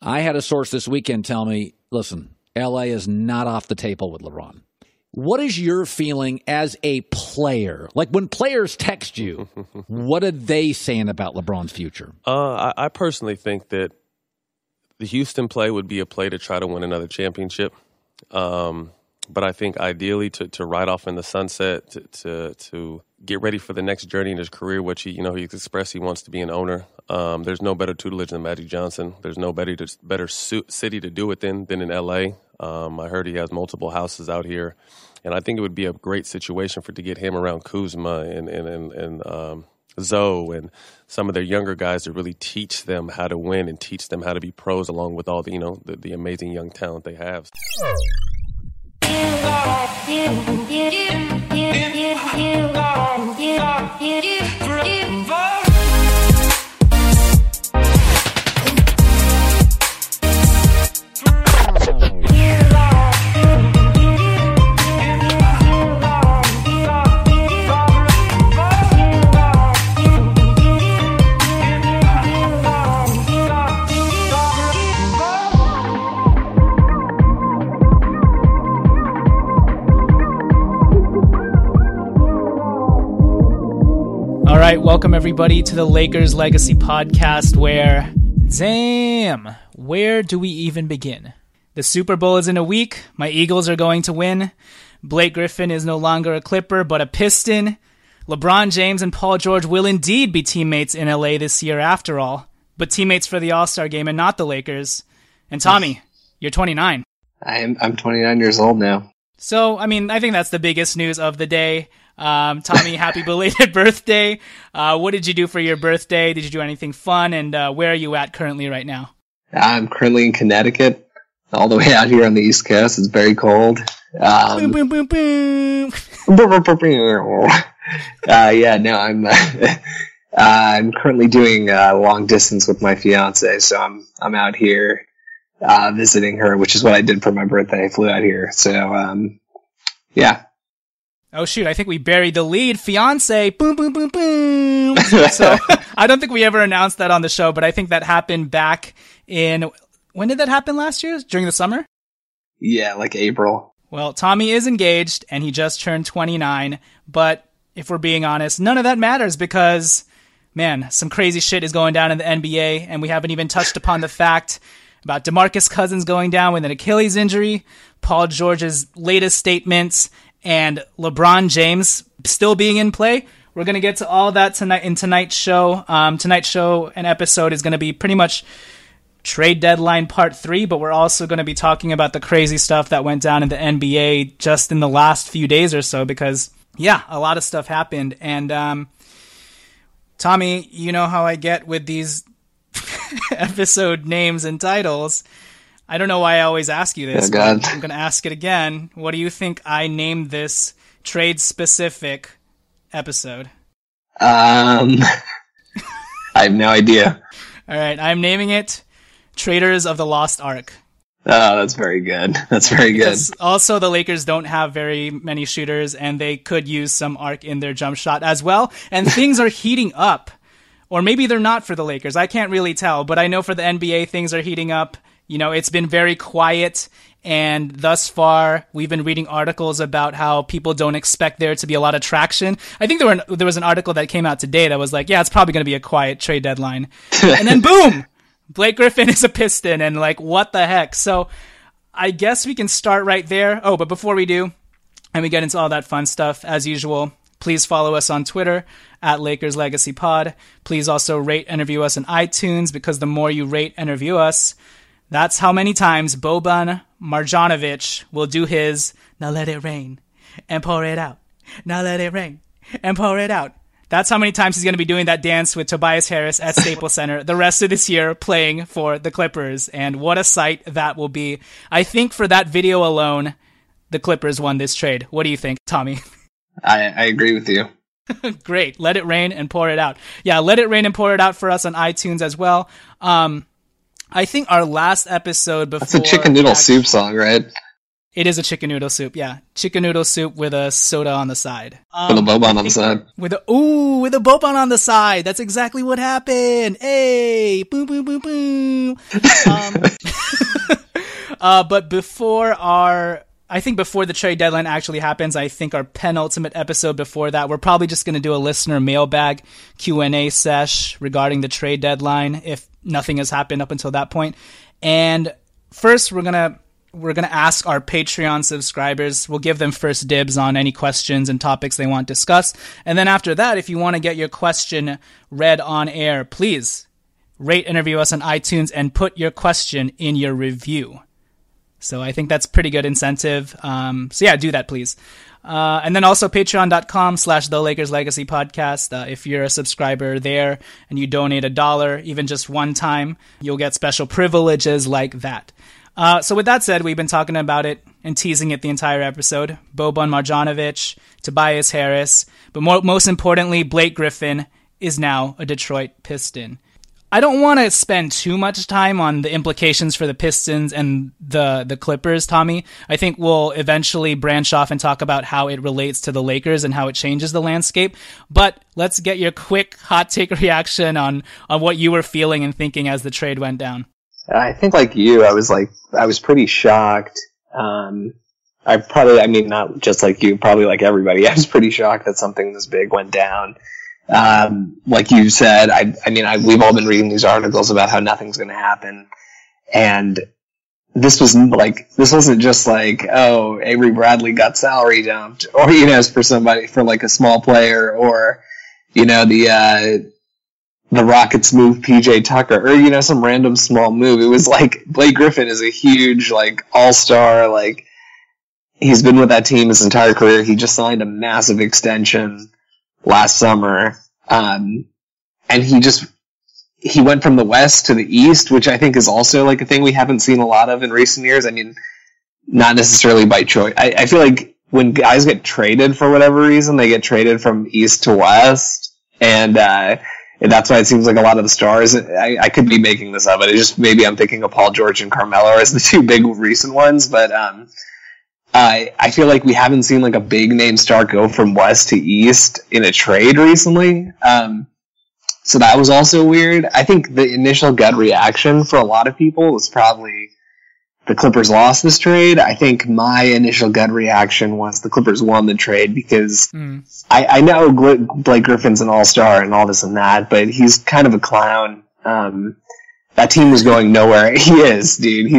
I had a source this weekend tell me, listen, LA is not off the table with LeBron. What is your feeling as a player? Like when players text you, what are they saying about LeBron's future? I personally think that the Houston play would be a play to try to win another championship. But I think ideally to ride off in the sunset, to get ready for the next journey in his career, which he expressed he wants to be an owner. There's no better tutelage than Magic Johnson. There's no better city to do it than in L.A. I heard he has multiple houses out here, and I think it would be a great situation to get him around Kuzma and Zoe and some of their younger guys to really teach them how to win and teach them how to be pros, along with all the amazing young talent they have. All right, welcome everybody to the Lakers Legacy Podcast where, damn, where do we even begin? The Super Bowl is in a week. My Eagles are going to win. Blake Griffin is no longer a Clipper, but a Piston. LeBron James and Paul George will indeed be teammates in LA this year after all, but teammates for the All-Star game and not the Lakers. And Tommy, you're 29. I'm 29 years old now. So, I mean, I think that's the biggest news of the day. Tommy, happy belated birthday. What did you do for your birthday? Did you do anything fun? And where are you at currently right now? I'm currently in Connecticut, all the way out here on the East Coast. It's very cold. Boom, boom, boom, boom. I'm currently doing long distance with my fiance, so I'm out here visiting her, which is what I did for my birthday. I flew out here, so yeah. Oh, shoot, I think we buried the lead. Fiance, boom, boom, boom, boom. So I don't think we ever announced that on the show, but I think that happened back in... When did that happen last year? During the summer? Yeah, like April. Well, Tommy is engaged, and he just turned 29. But if we're being honest, none of that matters because, man, some crazy shit is going down in the NBA, and we haven't even touched upon the fact about DeMarcus Cousins going down with an Achilles injury, Paul George's latest statements, and LeBron James still being in play. We're going to get to all that tonight in tonight's show. Tonight's show and episode is going to be pretty much trade deadline part 3, but we're also going to be talking about the crazy stuff that went down in the NBA just in the last few days or so because, yeah, a lot of stuff happened. And Tommy, you know how I get with these episode names and titles. I don't know why I always ask you this, but I'm going to ask it again. What do you think I named this trade-specific episode? I have no idea. All right, I'm naming it Traders of the Lost Ark. Oh, that's very good. That's very good. Because also, the Lakers don't have very many shooters, and they could use some arc in their jump shot as well. And things are heating up. Or maybe they're not for the Lakers. I can't really tell, but I know for the NBA, things are heating up. You know, it's been very quiet, and thus far, we've been reading articles about how people don't expect there to be a lot of traction. I think there was an article that came out today that was like, yeah, it's probably going to be a quiet trade deadline. And then boom! Blake Griffin is a Piston, and like, what the heck? So I guess we can start right there. Oh, but before we do, and we get into all that fun stuff, as usual, please follow us on Twitter at Lakers Legacy Pod. Please also rate and review us on iTunes, because the more you rate and review us, that's how many times Boban Marjanovic will do his "Now let it rain and pour it out. Now let it rain and pour it out." That's how many times he's going to be doing that dance with Tobias Harris at Staples Center the rest of this year playing for the Clippers. And what a sight that will be. I think for that video alone, the Clippers won this trade. What do you think, Tommy? I agree with you. Great. Let it rain and pour it out. Yeah, let it rain and pour it out for us on iTunes as well. I think our last episode before... That's a chicken noodle soup song, right? It is a chicken noodle soup, yeah. Chicken noodle soup with a soda on the side. With a Boban on the side. With a Boban on the side. That's exactly what happened. Hey, boom, boom, boom, boom. But before our... I think before the trade deadline actually happens, I think our penultimate episode before that, we're probably just going to do a listener mailbag Q&A sesh regarding the trade deadline if nothing has happened up until that point. And first, we're gonna ask our Patreon subscribers. We'll give them first dibs on any questions and topics they want discussed. And then after that, if you want to get your question read on air, please rate and review us on iTunes and put your question in your review. So I think that's pretty good incentive. So yeah, do that, please. And then also patreon.com/The Lakers Legacy Podcast. If you're a subscriber there and you donate $1, even just one time, you'll get special privileges like that. So with that said, we've been talking about it and teasing it the entire episode. Boban Marjanovic, Tobias Harris, but most importantly, Blake Griffin is now a Detroit Piston. I don't want to spend too much time on the implications for the Pistons and the Clippers, Tommy. I think we'll eventually branch off and talk about how it relates to the Lakers and how it changes the landscape. But let's get your quick hot take reaction on what you were feeling and thinking as the trade went down. I think like you, I was pretty shocked. Not just like you, probably like everybody. I was pretty shocked that something this big went down. Like you said, we've all been reading these articles about how nothing's going to happen, and this wasn't just like, oh, Avery Bradley got salary dumped, or for a small player, or the Rockets move PJ Tucker, or some random small move. It was like Blake Griffin is a huge all-star. He's been with that team his entire career. He just signed a massive extension last summer, and he went from the West to the East, which I think is also a thing we haven't seen a lot of in recent years. Not necessarily by choice. I feel like when guys get traded for whatever reason, they get traded from East to West, and that's why it seems like a lot of the stars. I could be making this up, but maybe I'm thinking of Paul George and Carmelo as the two big recent ones, but. I feel like we haven't seen a big name star go from West to East in a trade recently. So that was also weird. I think the initial gut reaction for a lot of people was probably the Clippers lost this trade. I think my initial gut reaction was the Clippers won the trade because I know Blake Griffin's an all-star and all this and that, but he's kind of a clown. That team was going nowhere. He is, dude.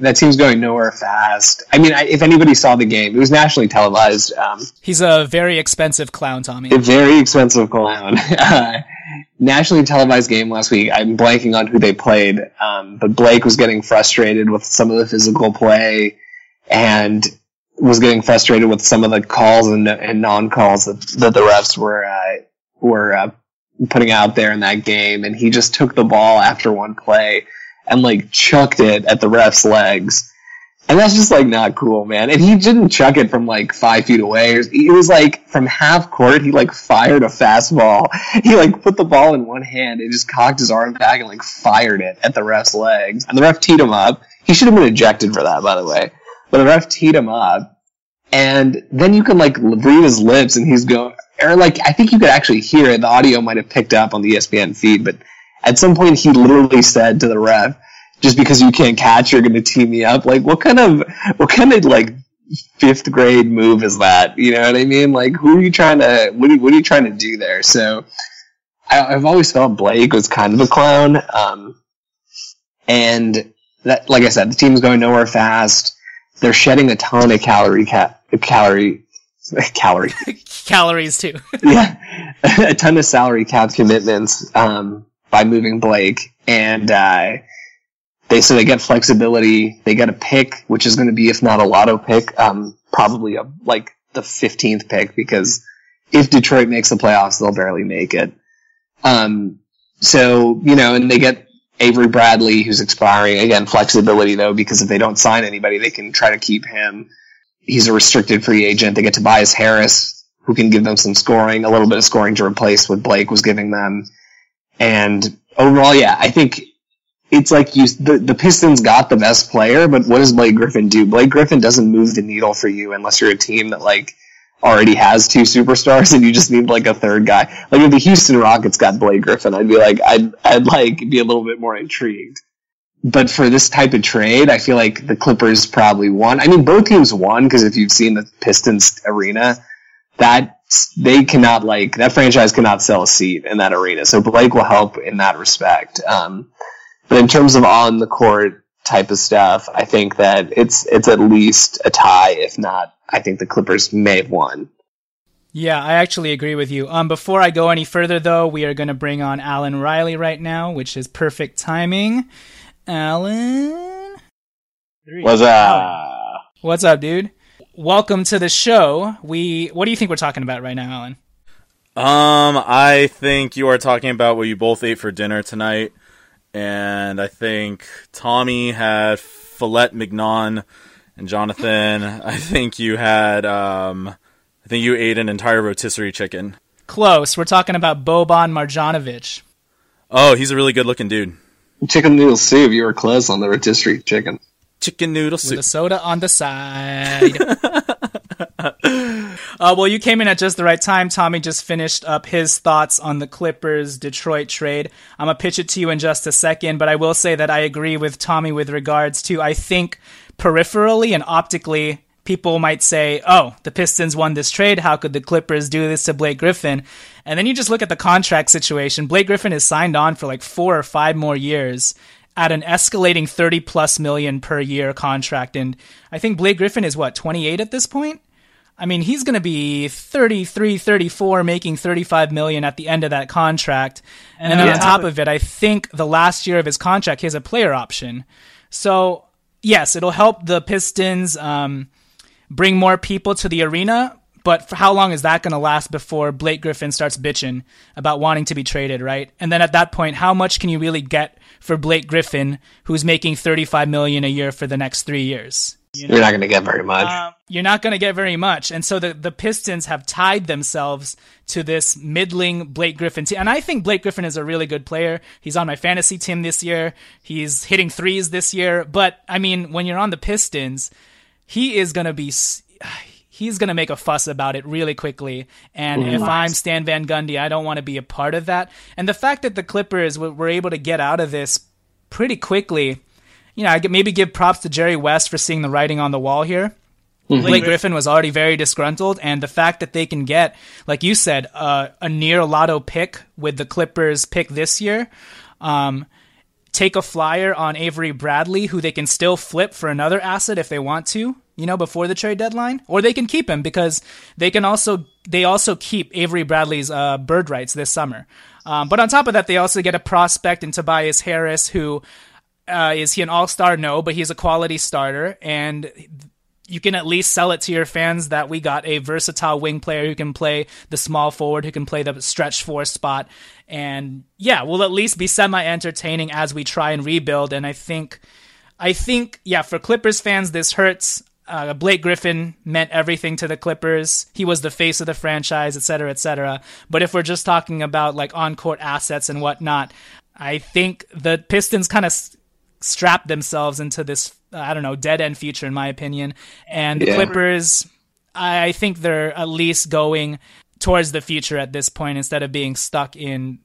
That team's going nowhere fast. If anybody saw the game, it was nationally televised. He's a very expensive clown, Tommy. A very expensive clown. Nationally televised game last week. I'm blanking on who they played, but Blake was getting frustrated with some of the physical play and was getting frustrated with some of the calls and non-calls that the refs were putting out there in that game, and he just took the ball after one play and chucked it at the ref's legs, and that's just not cool, man. And he didn't chuck it from 5 feet away. It was from half court. He fired a fastball. He put the ball in one hand and just cocked his arm back and fired it at the ref's legs, and the ref teed him up. He should have been ejected for that, by the way, but the ref teed him up. And then you can read his lips, and he's going, or I think you could actually hear it. The audio might have picked up on the ESPN feed, but at some point he literally said to the ref, "Just because you can't catch, you're going to tee me up." What kind of fifth grade move is that? You know what I mean? What are you trying to do there? So I've always felt Blake was kind of a clown. And that, like I said, the team's going nowhere fast. They're shedding a ton of calories too. Yeah. A ton of salary cap commitments, by moving Blake. And, so they get flexibility. They get a pick, which is going to be, if not a lotto pick, probably the 15th pick, because if Detroit makes the playoffs, they'll barely make it. And they get Avery Bradley, who's expiring. Again, flexibility, though, because if they don't sign anybody, they can try to keep him. He's a restricted free agent. They get Tobias Harris, who can give them some scoring, a little bit of scoring to replace what Blake was giving them. And overall, yeah, I think it's the Pistons got the best player, but what does Blake Griffin do? Blake Griffin doesn't move the needle for you unless you're a team that, already has two superstars and you just need a third guy. If the Houston Rockets got Blake Griffin, I'd be I'd be a little bit more intrigued. But for this type of trade, I feel like the Clippers probably won. I mean, both teams won, because if you've seen the Pistons arena, that they cannot that franchise cannot sell a seat in that arena. So Blake will help in that respect. But in terms of on the court type of stuff, I think that it's at least a tie, if not, I think the Clippers may have won. Yeah, I actually agree with you. Before I go any further, though, we are going to bring on Alan Riley right now, which is perfect timing. Alan? What's up? Alan. What's up, dude? Welcome to the show. What do you think we're talking about right now, Alan? I think you are talking about what you both ate for dinner tonight, and I think Tommy had filet mignon. And Jonathan, I think you had, you ate an entire rotisserie chicken. Close. We're talking about Boban Marjanovic. Oh, he's a really good-looking dude. Chicken noodle soup. You were close on the rotisserie chicken. Chicken noodle soup. With a soda on the side. Well, you came in at just the right time. Tommy just finished up his thoughts on the Clippers-Detroit trade. I'm going to pitch it to you in just a second, but I will say that I agree with Tommy with regards to, I think, peripherally and optically, people might say, oh, the Pistons won this trade. How could the Clippers do this to Blake Griffin? And then you just look at the contract situation. Blake Griffin is signed on for 4 or 5 more years at an escalating 30-plus million per year contract. And I think Blake Griffin is, 28 at this point? I mean, he's going to be 33, 34, making 35 million at the end of that contract. And then on top of it, I think the last year of his contract, he has a player option. So yes, it'll help the Pistons bring more people to the arena, but for how long is that going to last before Blake Griffin starts bitching about wanting to be traded, right? And then at that point, how much can you really get for Blake Griffin, who's making $35 million a year for the next 3 years? You're not going to get very much. You're not going to get very much. And so the Pistons have tied themselves to this middling Blake Griffin team. And I think Blake Griffin is a really good player. He's on my fantasy team this year. He's hitting threes this year. But, I mean, when you're on the Pistons, he's going to make a fuss about it really quickly. And if I'm Stan Van Gundy, I don't want to be a part of that. And the fact that the Clippers were able to get out of this pretty quickly, I maybe give props to Jerry West for seeing the writing on the wall here. Mm-hmm. Blake Griffin was already very disgruntled, and the fact that they can get, like you said, a near lotto pick with the Clippers pick this year, take a flyer on Avery Bradley, who they can still flip for another asset if they want to, before the trade deadline, or they can keep him because they also keep Avery Bradley's bird rights this summer. But on top of that, they also get a prospect in Tobias Harris, who. Is he an all-star? No, but he's a quality starter, and you can at least sell it to your fans that we got a versatile wing player who can play the small forward, who can play the stretch four spot, and we'll at least be semi-entertaining as we try and rebuild. And I think for Clippers fans, this hurts. Blake Griffin meant everything to the Clippers. He was the face of the franchise, et cetera, et cetera. But if we're just talking about on-court assets and whatnot, I think the Pistons kind of strap themselves into this dead-end future, in my opinion. And the Clippers, I think they're at least going towards the future at this point instead of being stuck in,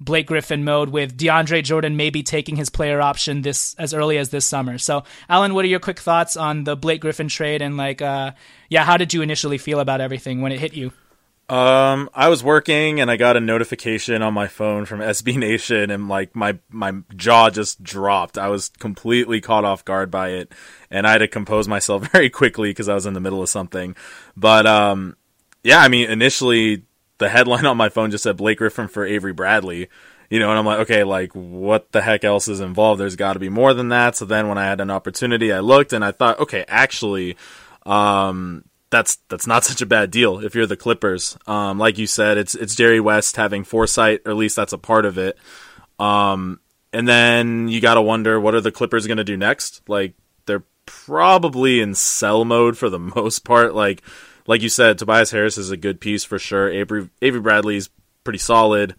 Blake Griffin mode with DeAndre Jordan maybe taking his player option as early as this summer. So, Alan, what are your quick thoughts on the Blake Griffin trade and how did you initially feel about everything when it hit you? I was working and I got a notification on my phone from SB Nation, and like my jaw just dropped. I was completely caught off guard by it, and I had to compose myself very quickly because I was in the middle of something. But yeah, I mean, initially the headline on my phone just said Blake Griffin for Avery Bradley, you know, and I'm like, okay, like what the heck else is involved? There's got to be more than that. So then when I had an opportunity, I looked and I thought, okay, actually, that's not such a bad deal if you're the Clippers. Like you said, it's Jerry West having foresight, or at least that's a part of it. And then you got to wonder, what are the Clippers going to do next? Like, they're probably in sell mode for the most part. Like you said, Tobias Harris is a good piece for sure. Avery Bradley's pretty solid.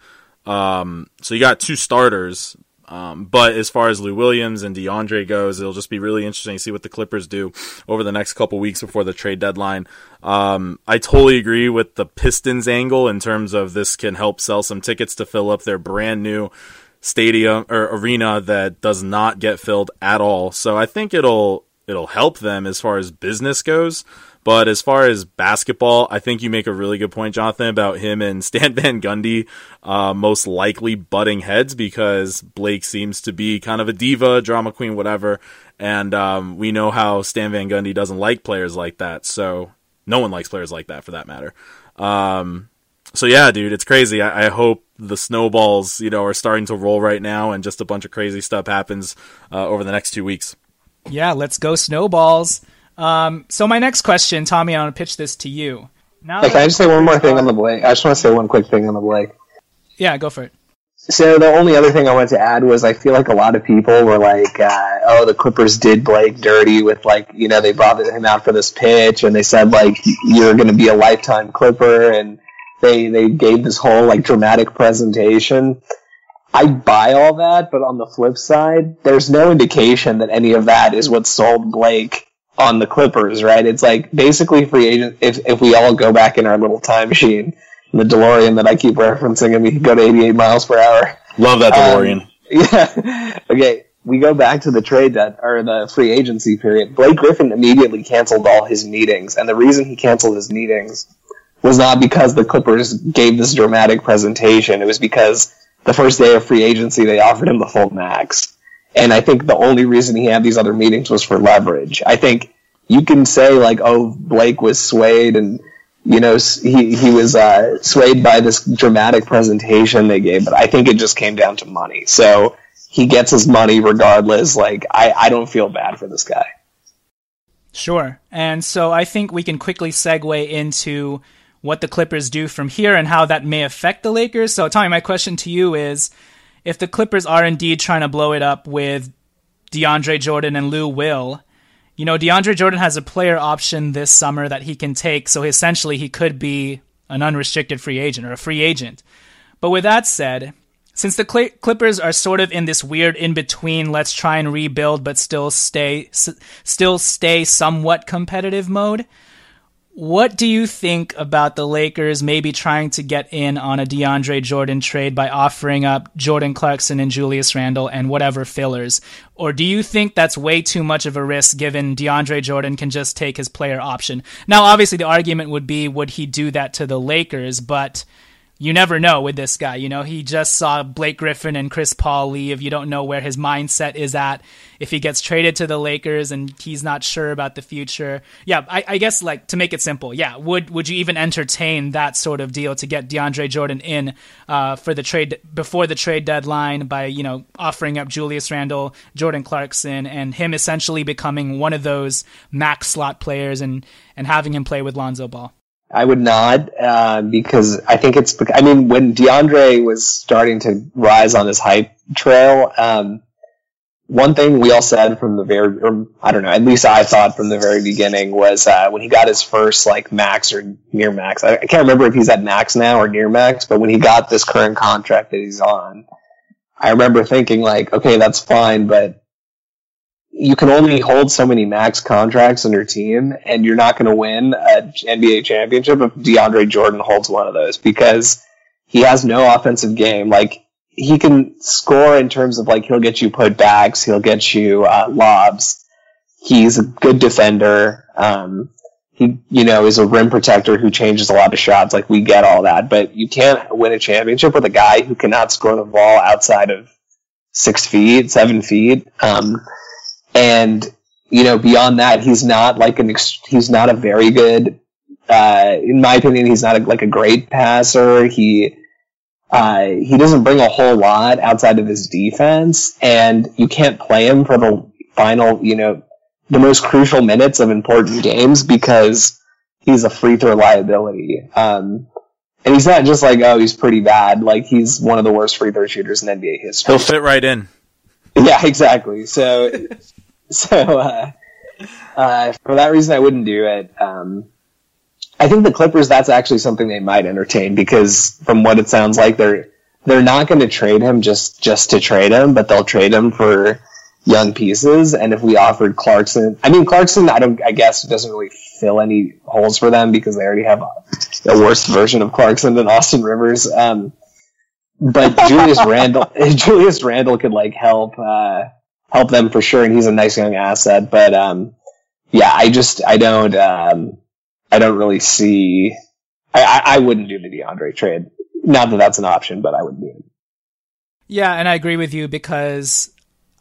So you got two starters. But as far as Lou Williams and DeAndre goes, it'll just be really interesting to see what the Clippers do over the next couple weeks before the trade deadline. I totally agree with the Pistons angle in terms of this can help sell some tickets to fill up their brand new stadium or arena that does not get filled at all. So I think it'll help them as far as business goes. But as far as basketball, I think you make a really good point, Jonathan, about him and Stan Van Gundy most likely butting heads, because Blake seems to be kind of a diva, drama queen, whatever. And we know how Stan Van Gundy doesn't like players like that. So no one likes players like that, for that matter. So yeah, dude, it's crazy. I hope the snowballs, you know, are starting to roll right now and just a bunch of crazy stuff happens over the next 2 weeks. Yeah, let's go snowballs. So my next question, Tommy, I want to pitch this to you. Can I just say one more thing on the Blake? I just want to say one quick thing on the Blake. Yeah, go for it. So the only other thing I wanted to add was I feel like a lot of people were like, oh, the Clippers did Blake dirty with, like, you know, they brought him out for this pitch and they said, like, you're going to be a lifetime Clipper, and they gave this whole, like, dramatic presentation. I buy all that, but on the flip side, there's no indication that any of that is what sold Blake on the Clippers, right? It's like basically free agent. If we all go back in our little time machine, the DeLorean that I keep referencing, and we can go to 88 miles per hour. Love that DeLorean. Yeah. Okay. We go back to the trade debt or the free agency period. Blake Griffin immediately canceled all his meetings. And the reason he canceled his meetings was not because the Clippers gave this dramatic presentation. It was because the first day of free agency, they offered him the full max. And I think the only reason he had these other meetings was for leverage. I think you can say, like, oh, Blake was swayed and, you know, he was swayed by this dramatic presentation they gave, but I think it just came down to money. So he gets his money regardless. Like, I don't feel bad for this guy. Sure. And so I think we can quickly segue into what the Clippers do from here and how that may affect the Lakers. So, Tommy, my question to you is, if the Clippers are indeed trying to blow it up with DeAndre Jordan and Lou Will, you know, DeAndre Jordan has a player option this summer that he can take, so essentially he could be an unrestricted free agent or a free agent. But with that said, since the Clippers are sort of in this weird in-between, let's try and rebuild but still stay somewhat competitive mode, what do you think about the Lakers maybe trying to get in on a DeAndre Jordan trade by offering up Jordan Clarkson and Julius Randle and whatever fillers? Or do you think that's way too much of a risk given DeAndre Jordan can just take his player option? Now, obviously, the argument would be, would he do that to the Lakers? But you never know with this guy. You know, he just saw Blake Griffin and Chris Paul leave. You don't know where his mindset is at if he gets traded to the Lakers and he's not sure about the future. Yeah, I guess, like, to make it simple, yeah, would you even entertain that sort of deal to get DeAndre Jordan in for the trade before the trade deadline by, you know, offering up Julius Randle, Jordan Clarkson, and him essentially becoming one of those max slot players and having him play with Lonzo Ball? I would not, because I think it's, I mean, when DeAndre was starting to rise on his hype trail, one thing we all said from the very, or I don't know, at least I thought from the very beginning was, when he got his first, like, max or near max, I can't remember if he's at max now or near max, but when he got this current contract that he's on, I remember thinking, like, okay, that's fine, but you can only hold so many max contracts on your team, and you're not going to win an NBA championship if DeAndre Jordan holds one of those, because he has no offensive game. Like, he can score in terms of, like, he'll get you putbacks, he'll get you lobs. He's a good defender. he, you know, is a rim protector who changes a lot of shots. Like, we get all that, but you can't win a championship with a guy who cannot score the ball outside of 6 feet, 7 feet. And, you know, beyond that, he's not like he's not a very good, in my opinion, he's not a great passer. He doesn't bring a whole lot outside of his defense, and you can't play him for the final, you know, the most crucial minutes of important games because he's a free throw liability. And he's not just like, oh, he's pretty bad. Like, he's one of the worst free throw shooters in NBA history. He'll fit right in. Yeah, exactly. So for that reason, I wouldn't do it. I think the Clippers, that's actually something they might entertain, because from what it sounds like, they're not going to trade him just to trade him, but they'll trade him for young pieces. And if we offered Clarkson, I guess doesn't really fill any holes for them because they already have the worst version of Clarkson than Austin Rivers. But Julius Randle could help them for sure. And he's a nice young asset, but I don't really see. I wouldn't do the DeAndre trade. Not that that's an option, but I wouldn't do it. Yeah, and I agree with you, because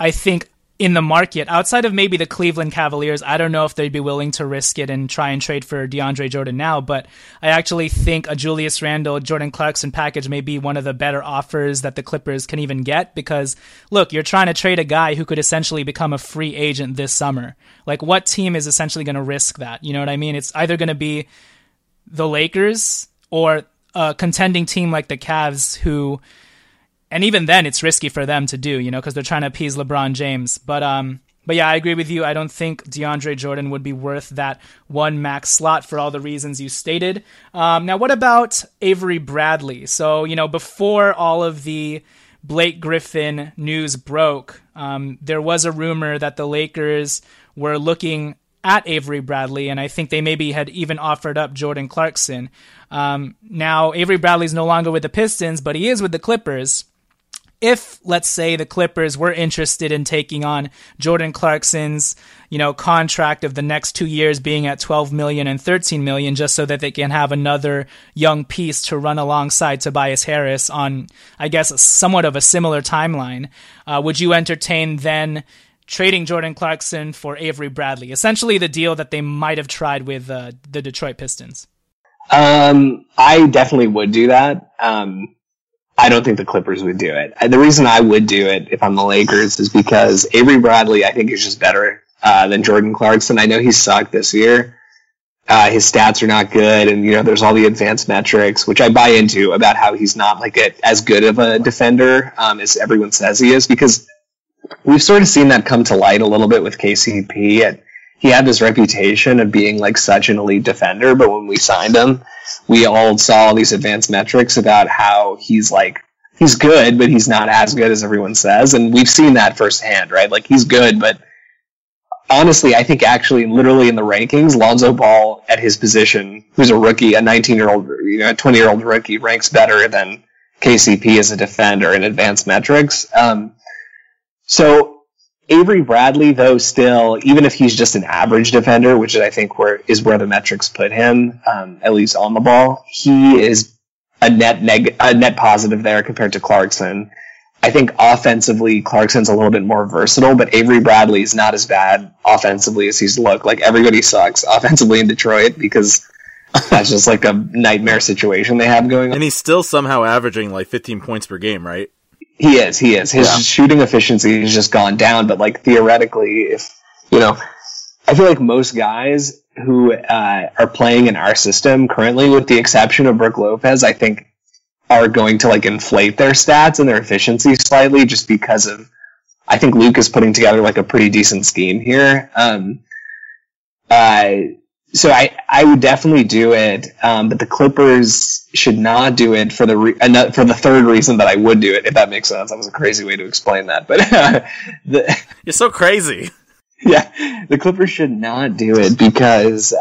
I think in the market, outside of maybe the Cleveland Cavaliers, I don't know if they'd be willing to risk it and try and trade for DeAndre Jordan now, but I actually think a Julius Randle, Jordan Clarkson package may be one of the better offers that the Clippers can even get, because, look, you're trying to trade a guy who could essentially become a free agent this summer. Like, what team is essentially going to risk that? You know what I mean? It's either going to be the Lakers or a contending team like the Cavs who... And even then, it's risky for them to do, you know, because they're trying to appease LeBron James. But yeah, I agree with you. I don't think DeAndre Jordan would be worth that one max slot for all the reasons you stated. Now, what about Avery Bradley? So, you know, before all of the Blake Griffin news broke, there was a rumor that the Lakers were looking at Avery Bradley, and I think they maybe had even offered up Jordan Clarkson. Now, Avery Bradley's no longer with the Pistons, but he is with the Clippers. If, let's say, the Clippers were interested in taking on Jordan Clarkson's, you know, contract of the next 2 years being at $12 million and $13 million, just so that they can have another young piece to run alongside Tobias Harris on, I guess, somewhat of a similar timeline, would you entertain then trading Jordan Clarkson for Avery Bradley? Essentially the deal that they might have tried with the Detroit Pistons. I definitely would do that. I don't think the Clippers would do it. The reason I would do it if I'm the Lakers is because Avery Bradley, I think, is just better than Jordan Clarkson. I know he sucked this year. His stats are not good, and you know there's all the advanced metrics, which I buy into, about how he's not like as good of a defender as everyone says he is, because we've sort of seen that come to light a little bit with KCP, and he had this reputation of being like such an elite defender, but when we signed him, we all saw all these advanced metrics about how he's good, but he's not as good as everyone says. And we've seen that firsthand, right? Like, he's good, but honestly, I think actually literally in the rankings, Lonzo Ball at his position, who's a rookie, a 19-year-old, you know, a 20-year-old rookie, ranks better than KCP as a defender in advanced metrics. So Avery Bradley, though, still, even if he's just an average defender, which I think is where the metrics put him, at least on the ball, he is a net positive there compared to Clarkson. I think offensively, Clarkson's a little bit more versatile, but Avery Bradley is not as bad offensively as he's looked. Like, everybody sucks offensively in Detroit because that's just like a nightmare situation they have going on. And he's still somehow averaging like 15 points per game, right? He is. His shooting efficiency has just gone down, but like theoretically, if, you know, I feel like most guys who are playing in our system currently, with the exception of Brook Lopez, I think are going to like inflate their stats and their efficiency slightly, just because of, I think Luke is putting together like a pretty decent scheme here. So I would definitely do it, but the Clippers should not do it for the third reason that I would do it, if that makes sense. That was a crazy way to explain that, but you're so crazy. Yeah, the Clippers should not do it because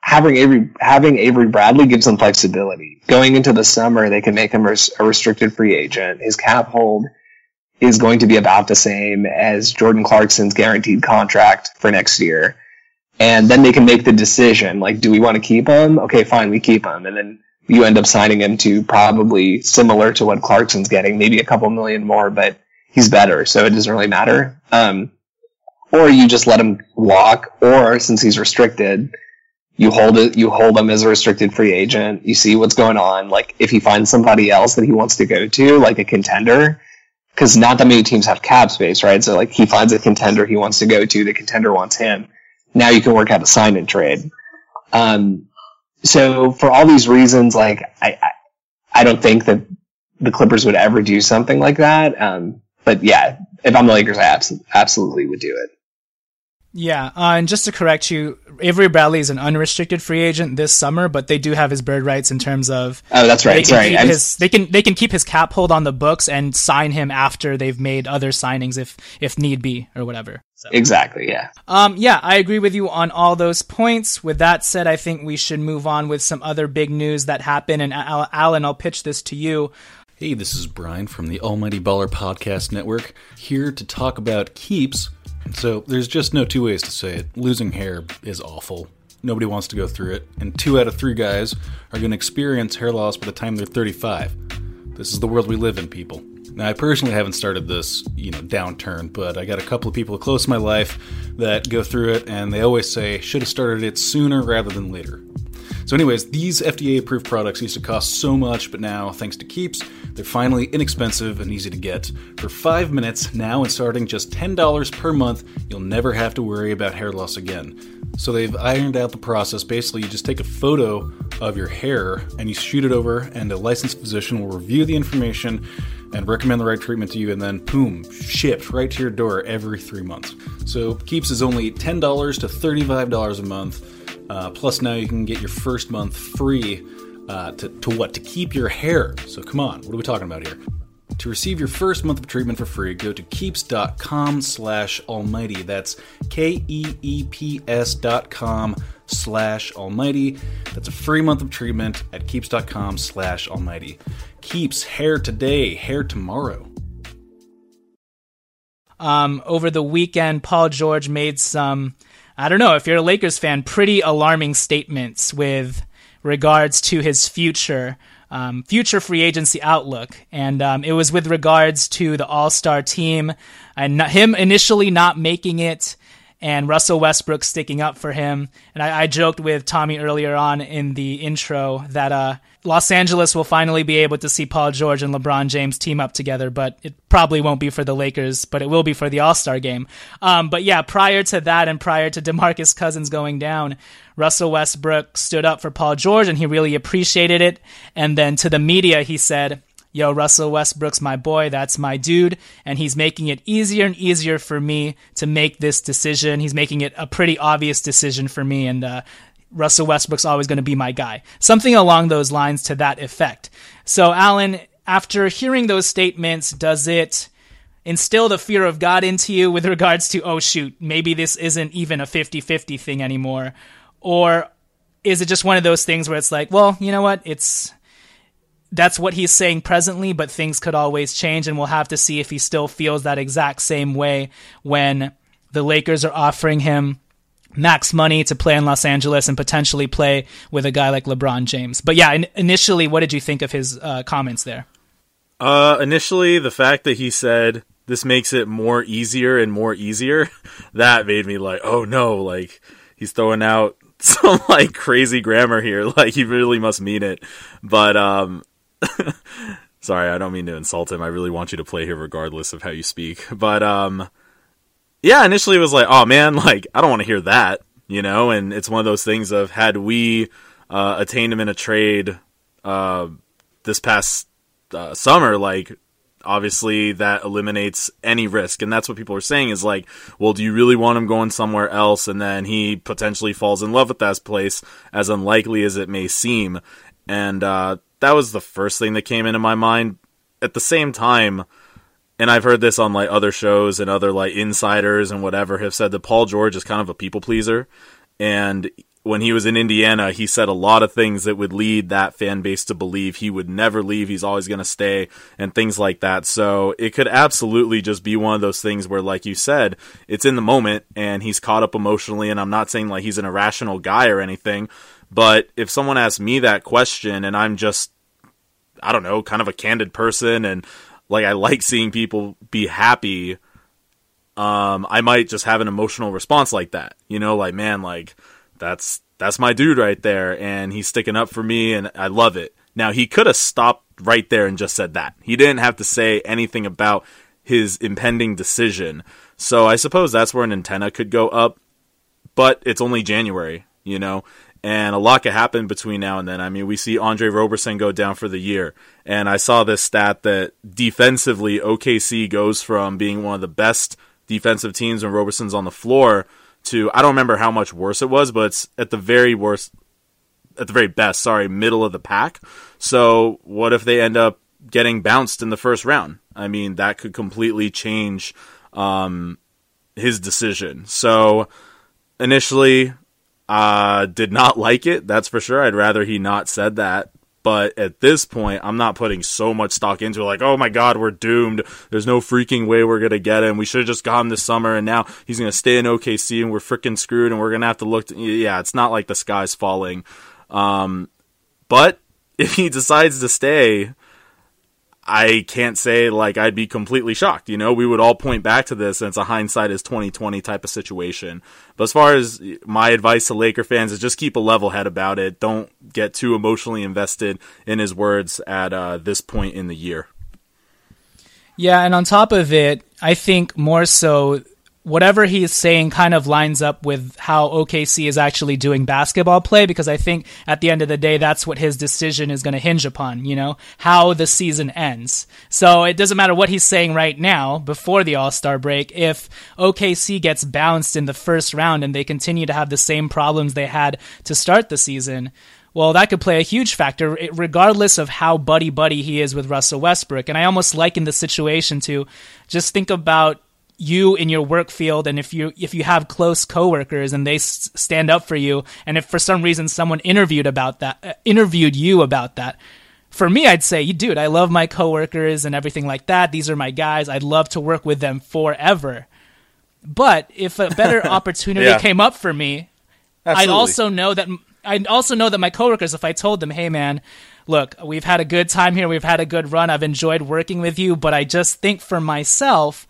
having Avery Bradley gives them flexibility. Going into the summer, they can make him a restricted free agent. His cap hold is going to be about the same as Jordan Clarkson's guaranteed contract for next year. and then they can make the decision, like, do we want to keep him? Okay, fine, we keep him. And then you end up signing him to probably similar to what Clarkson's getting, maybe a couple million more, but he's better, so it doesn't really matter. Or you just let him walk, or since he's restricted, you hold him as a restricted free agent. You see what's going on. Like, if he finds somebody else that he wants to go to, like a contender, because not that many teams have cap space, right? So, like, he finds a contender he wants to go to, the contender wants him. Now you can work out a sign and trade. So for all these reasons, like, I don't think that the Clippers would ever do something like that. But yeah, if I'm the Lakers, I absolutely would do it. Yeah, and just to correct you, Avery Bradley is an unrestricted free agent this summer, but they do have his bird rights in terms of... Oh, that's right. They can keep his cap hold on the books and sign him after they've made other signings if need be or whatever. So. Exactly, yeah. Yeah, I agree with you on all those points. With that said, I think we should move on with some other big news that happened. And Alan, I'll pitch this to you. Hey, this is Brian from the Almighty Baller Podcast Network, here to talk about keeps. So there's just no two ways to say it. Losing hair is awful. Nobody wants to go through it, and 2 out of 3 guys are going to experience hair loss by the time they're 35. This is the world we live in, people. Now, I personally haven't started this, downturn, but I got a couple of people close to my life that go through it, and they always say, should have started it sooner rather than later. So anyways, these FDA-approved products used to cost so much, but now, thanks to Keeps, they're finally inexpensive and easy to get. For 5 minutes now and starting just $10 per month, you'll never have to worry about hair loss again. So they've ironed out the process. Basically, you just take a photo of your hair and you shoot it over, and a licensed physician will review the information and recommend the right treatment to you, and then, boom, shipped right to your door every 3 months. So Keeps is only $10 to $35 a month. Plus, now you can get your first month free to keep your hair. So come on, what are we talking about here? To receive your first month of treatment for free, go to keeps.com/almighty. That's keeps.com/almighty. That's a free month of treatment at keeps.com/almighty. Keeps, hair today, hair tomorrow. Over the weekend, Paul George made some... I don't know, if you're a Lakers fan, pretty alarming statements with regards to his future free agency outlook. And it was with regards to the All-Star team and him initially not making it and Russell Westbrook sticking up for him. And I joked with Tommy earlier on in the intro that Los Angeles will finally be able to see Paul George and LeBron James team up together, but it probably won't be for the Lakers, but it will be for the All-Star game. But yeah, prior to that and prior to DeMarcus Cousins going down, Russell Westbrook stood up for Paul George and he really appreciated it. And then to the media, he said, "Yo, Russell Westbrook's my boy, that's my dude, and he's making it easier and easier for me to make this decision. He's making it a pretty obvious decision for me, and Russell Westbrook's always going to be my guy." Something along those lines to that effect. So, Alan, after hearing those statements, does it instill the fear of God into you with regards to, oh, shoot, maybe this isn't even a 50-50 thing anymore? Or is it just one of those things where it's like, well, you know what, that's what he's saying presently, but things could always change, and we'll have to see if he still feels that exact same way when the Lakers are offering him max money to play in Los Angeles and potentially play with a guy like LeBron James. But yeah, initially, what did you think of his comments there? Initially, the fact that he said, this makes it more easier and more easier, that made me like, oh no, like he's throwing out some like crazy grammar here. Like he really must mean it. But, sorry, I don't mean to insult him. I really want you to play here regardless of how you speak. But, yeah, initially it was like, oh man, like, I don't want to hear that, and it's one of those things of, had we attained him in a trade this past summer, like, obviously that eliminates any risk. And that's what people are saying is like, well, do you really want him going somewhere else? And then he potentially falls in love with that place, as unlikely as it may seem. And, that was the first thing that came into my mind. At the same time, and I've heard this on like other shows and other like insiders and whatever have said that Paul George is kind of a people pleaser, and when he was in Indiana, he said a lot of things that would lead that fan base to believe he would never leave, he's always going to stay, and things like that. So it could absolutely just be one of those things where, like you said, it's in the moment and he's caught up emotionally. And I'm not saying like he's an irrational guy or anything, but if someone asked me that question and I'm just, I don't know, kind of a candid person, and like I like seeing people be happy, I might just have an emotional response like that, you know, like, man, like that's my dude right there, and he's sticking up for me, and I love it. Now, he could have stopped right there and just said that. He didn't have to say anything about his impending decision. So I suppose that's where an antenna could go up, but it's only January, you know, and a lot could happen between now and then. I mean, we see Andre Roberson go down for the year, and I saw this stat that defensively OKC goes from being one of the best defensive teams when Roberson's on the floor to, I don't remember how much worse it was, but it's at the very worst, at the very best, middle of the pack. So what if they end up getting bounced in the first round? I mean, that could completely change his decision. So initially, did not like it, that's for sure. I'd rather he not said that. But at this point, I'm not putting so much stock into it. Like, oh my God, we're doomed. There's no freaking way we're going to get him. We should have just got him this summer, and now he's going to stay in OKC, and we're freaking screwed, and we're going to have to look. Yeah, it's not like the sky's falling. But if he decides to stay, I can't say like I'd be completely shocked. You know, we would all point back to this, and it's a hindsight is 20/20 type of situation. But as far as my advice to Laker fans is just keep a level head about it. Don't get too emotionally invested in his words at this point in the year. Yeah, and on top of it, I think more so whatever he is saying kind of lines up with how OKC is actually doing basketball play, because I think at the end of the day, that's what his decision is going to hinge upon, you know, how the season ends. So it doesn't matter what he's saying right now before the All-Star break. If OKC gets bounced in the first round and they continue to have the same problems they had to start the season, well, that could play a huge factor, regardless of how buddy-buddy he is with Russell Westbrook. And I almost liken the situation to just think about you in your work field, and if you have close coworkers and they stand up for you, and if for some reason someone interviewed you about that, for me, I'd say, dude, I love my coworkers and everything like that. These are my guys. I'd love to work with them forever. But if a better opportunity came up for me, I'd also know that my coworkers, if I told them, hey man, look, we've had a good time here. We've had a good run. I've enjoyed working with you, but I just think for myself,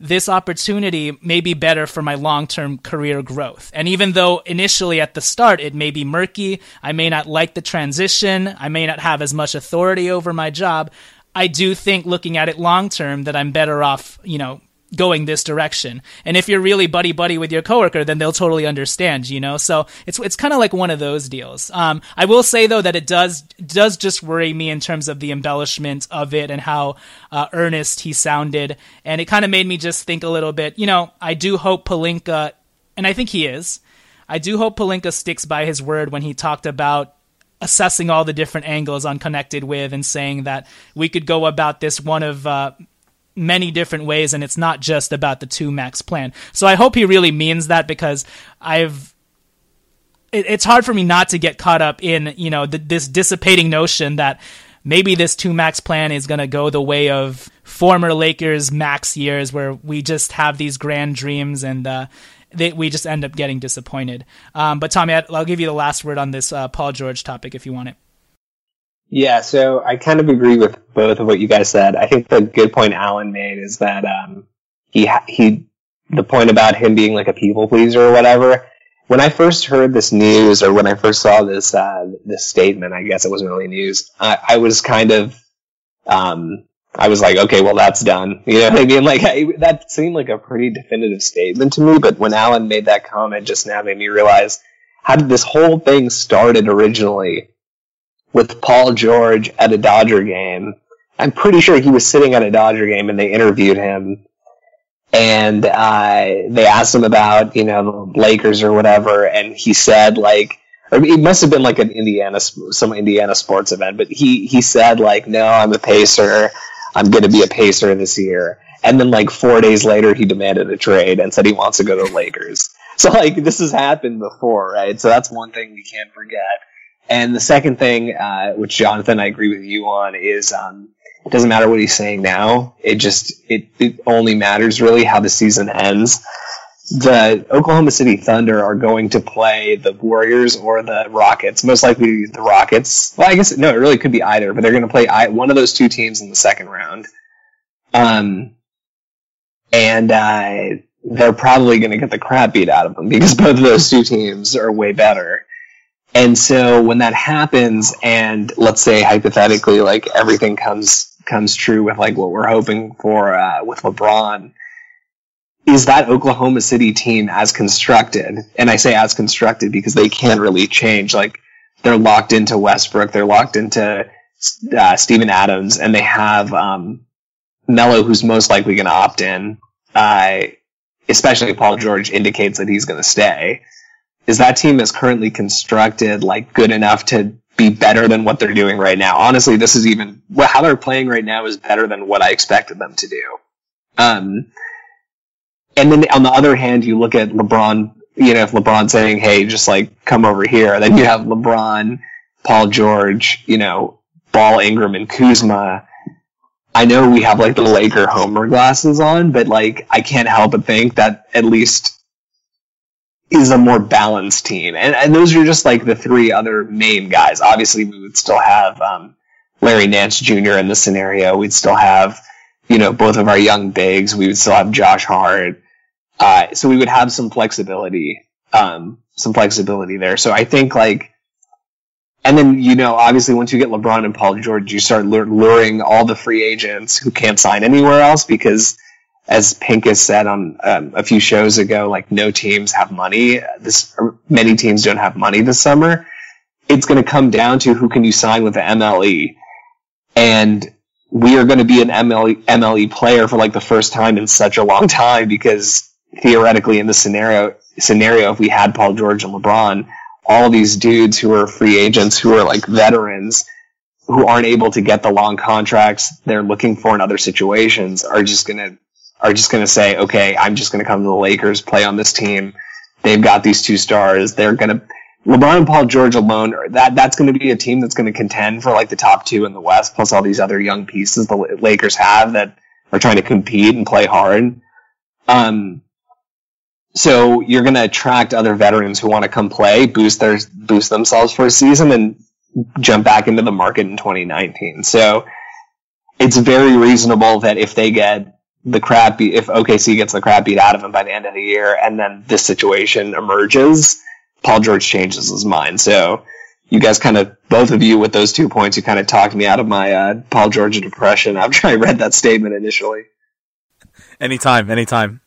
this opportunity may be better for my long-term career growth. And even though initially at the start it may be murky, I may not like the transition, I may not have as much authority over my job, I do think looking at it long-term that I'm better off, you know, going this direction. And if you're really buddy-buddy with your coworker, then they'll totally understand, you know? So it's kind of like one of those deals. I will say, though, that it does just worry me in terms of the embellishment of it and how earnest he sounded. And it kind of made me just think a little bit, you know, I do hope Pelinka, and I think he is, I do hope Pelinka sticks by his word when he talked about assessing all the different angles on Connected With and saying that we could go about this one of many different ways, and it's not just about the 2 max plan. So I hope he really means that, because it's hard for me not to get caught up in, you know, this dissipating notion that maybe this 2 max plan is going to go the way of former Lakers max years where we just have these grand dreams and we just end up getting disappointed. But Tommy, I'll give you the last word on this Paul George topic if you want it. Yeah, so I kind of agree with both of what you guys said. I think the good point Alan made is that the point about him being like a people pleaser or whatever. When I first heard this news, or when I first saw this this statement, I guess it wasn't really news. I was kind of, I was like, okay, well that's done. You know what I mean? Like that seemed like a pretty definitive statement to me. But when Alan made that comment just now, made me realize how did this whole thing started originally. With Paul George at a Dodger game. I'm pretty sure he was sitting at a Dodger game and they interviewed him. And they asked him about, you know, the Lakers or whatever. And he said, like, or it must have been like some Indiana sports event. But he said, like, no, I'm a Pacer. I'm going to be a Pacer this year. And then, like, 4 days later, he demanded a trade and said he wants to go to the Lakers. So, like, this has happened before, right? So that's one thing we can't forget. And the second thing, which, Jonathan, I agree with you on, is it doesn't matter what he's saying now. It just it only matters, really, how the season ends. The Oklahoma City Thunder are going to play the Warriors or the Rockets, most likely the Rockets. Well, I guess, no, it really could be either, but they're going to play one of those two teams in the second round. They're probably going to get the crap beat out of them because both of those two teams are way better. And so when that happens, and let's say hypothetically, like, everything comes true with, like, what we're hoping for with LeBron, is that Oklahoma City team as constructed? And I say as constructed because they can't really change. Like, they're locked into Westbrook, they're locked into Steven Adams, and they have Melo, who's most likely going to opt in, especially if Paul George indicates that he's going to stay. Is that team is currently constructed, like, good enough to be better than what they're doing right now? Honestly, this is even how they're playing right now is better than what I expected them to do. And then on the other hand, you look at LeBron, you know, if LeBron's saying, hey, just, like, come over here, then you have LeBron, Paul George, you know, Ball, Ingram, and Kuzma. I know we have, like, the Laker homer glasses on, but, like, I can't help but think that at least is a more balanced team. And those are just, like, the three other main guys. Obviously, we would still have Larry Nance Jr. in this scenario. We'd still have, you know, both of our young bigs. We would still have Josh Hart. So we would have some flexibility there. So I think, like, and then, you know, obviously once you get LeBron and Paul George, you start luring all the free agents who can't sign anywhere else because, as Pincus said on a few shows ago, like, no teams have money. Many teams don't have money this summer. It's going to come down to who can you sign with the MLE. And we are going to be an MLE player for, like, the first time in such a long time because theoretically in this scenario, if we had Paul George and LeBron, all these dudes who are free agents, who are, like, veterans, who aren't able to get the long contracts they're looking for in other situations are just going to say, okay, I'm just going to come to the Lakers, play on this team. They've got these two stars. They're going to LeBron and Paul George alone. That's going to be a team that's going to contend for, like, the top two in the West, plus all these other young pieces the Lakers have that are trying to compete and play hard. So you're going to attract other veterans who want to come play, boost themselves for a season, and jump back into the market in 2019. So it's very reasonable that if they get the crap beat, if OKC gets the crap beat out of him by the end of the year, and then this situation emerges, Paul George changes his mind. So you guys kind of, both of you with those 2 points, you kind of talked me out of my Paul George depression after I read that statement initially. Anytime.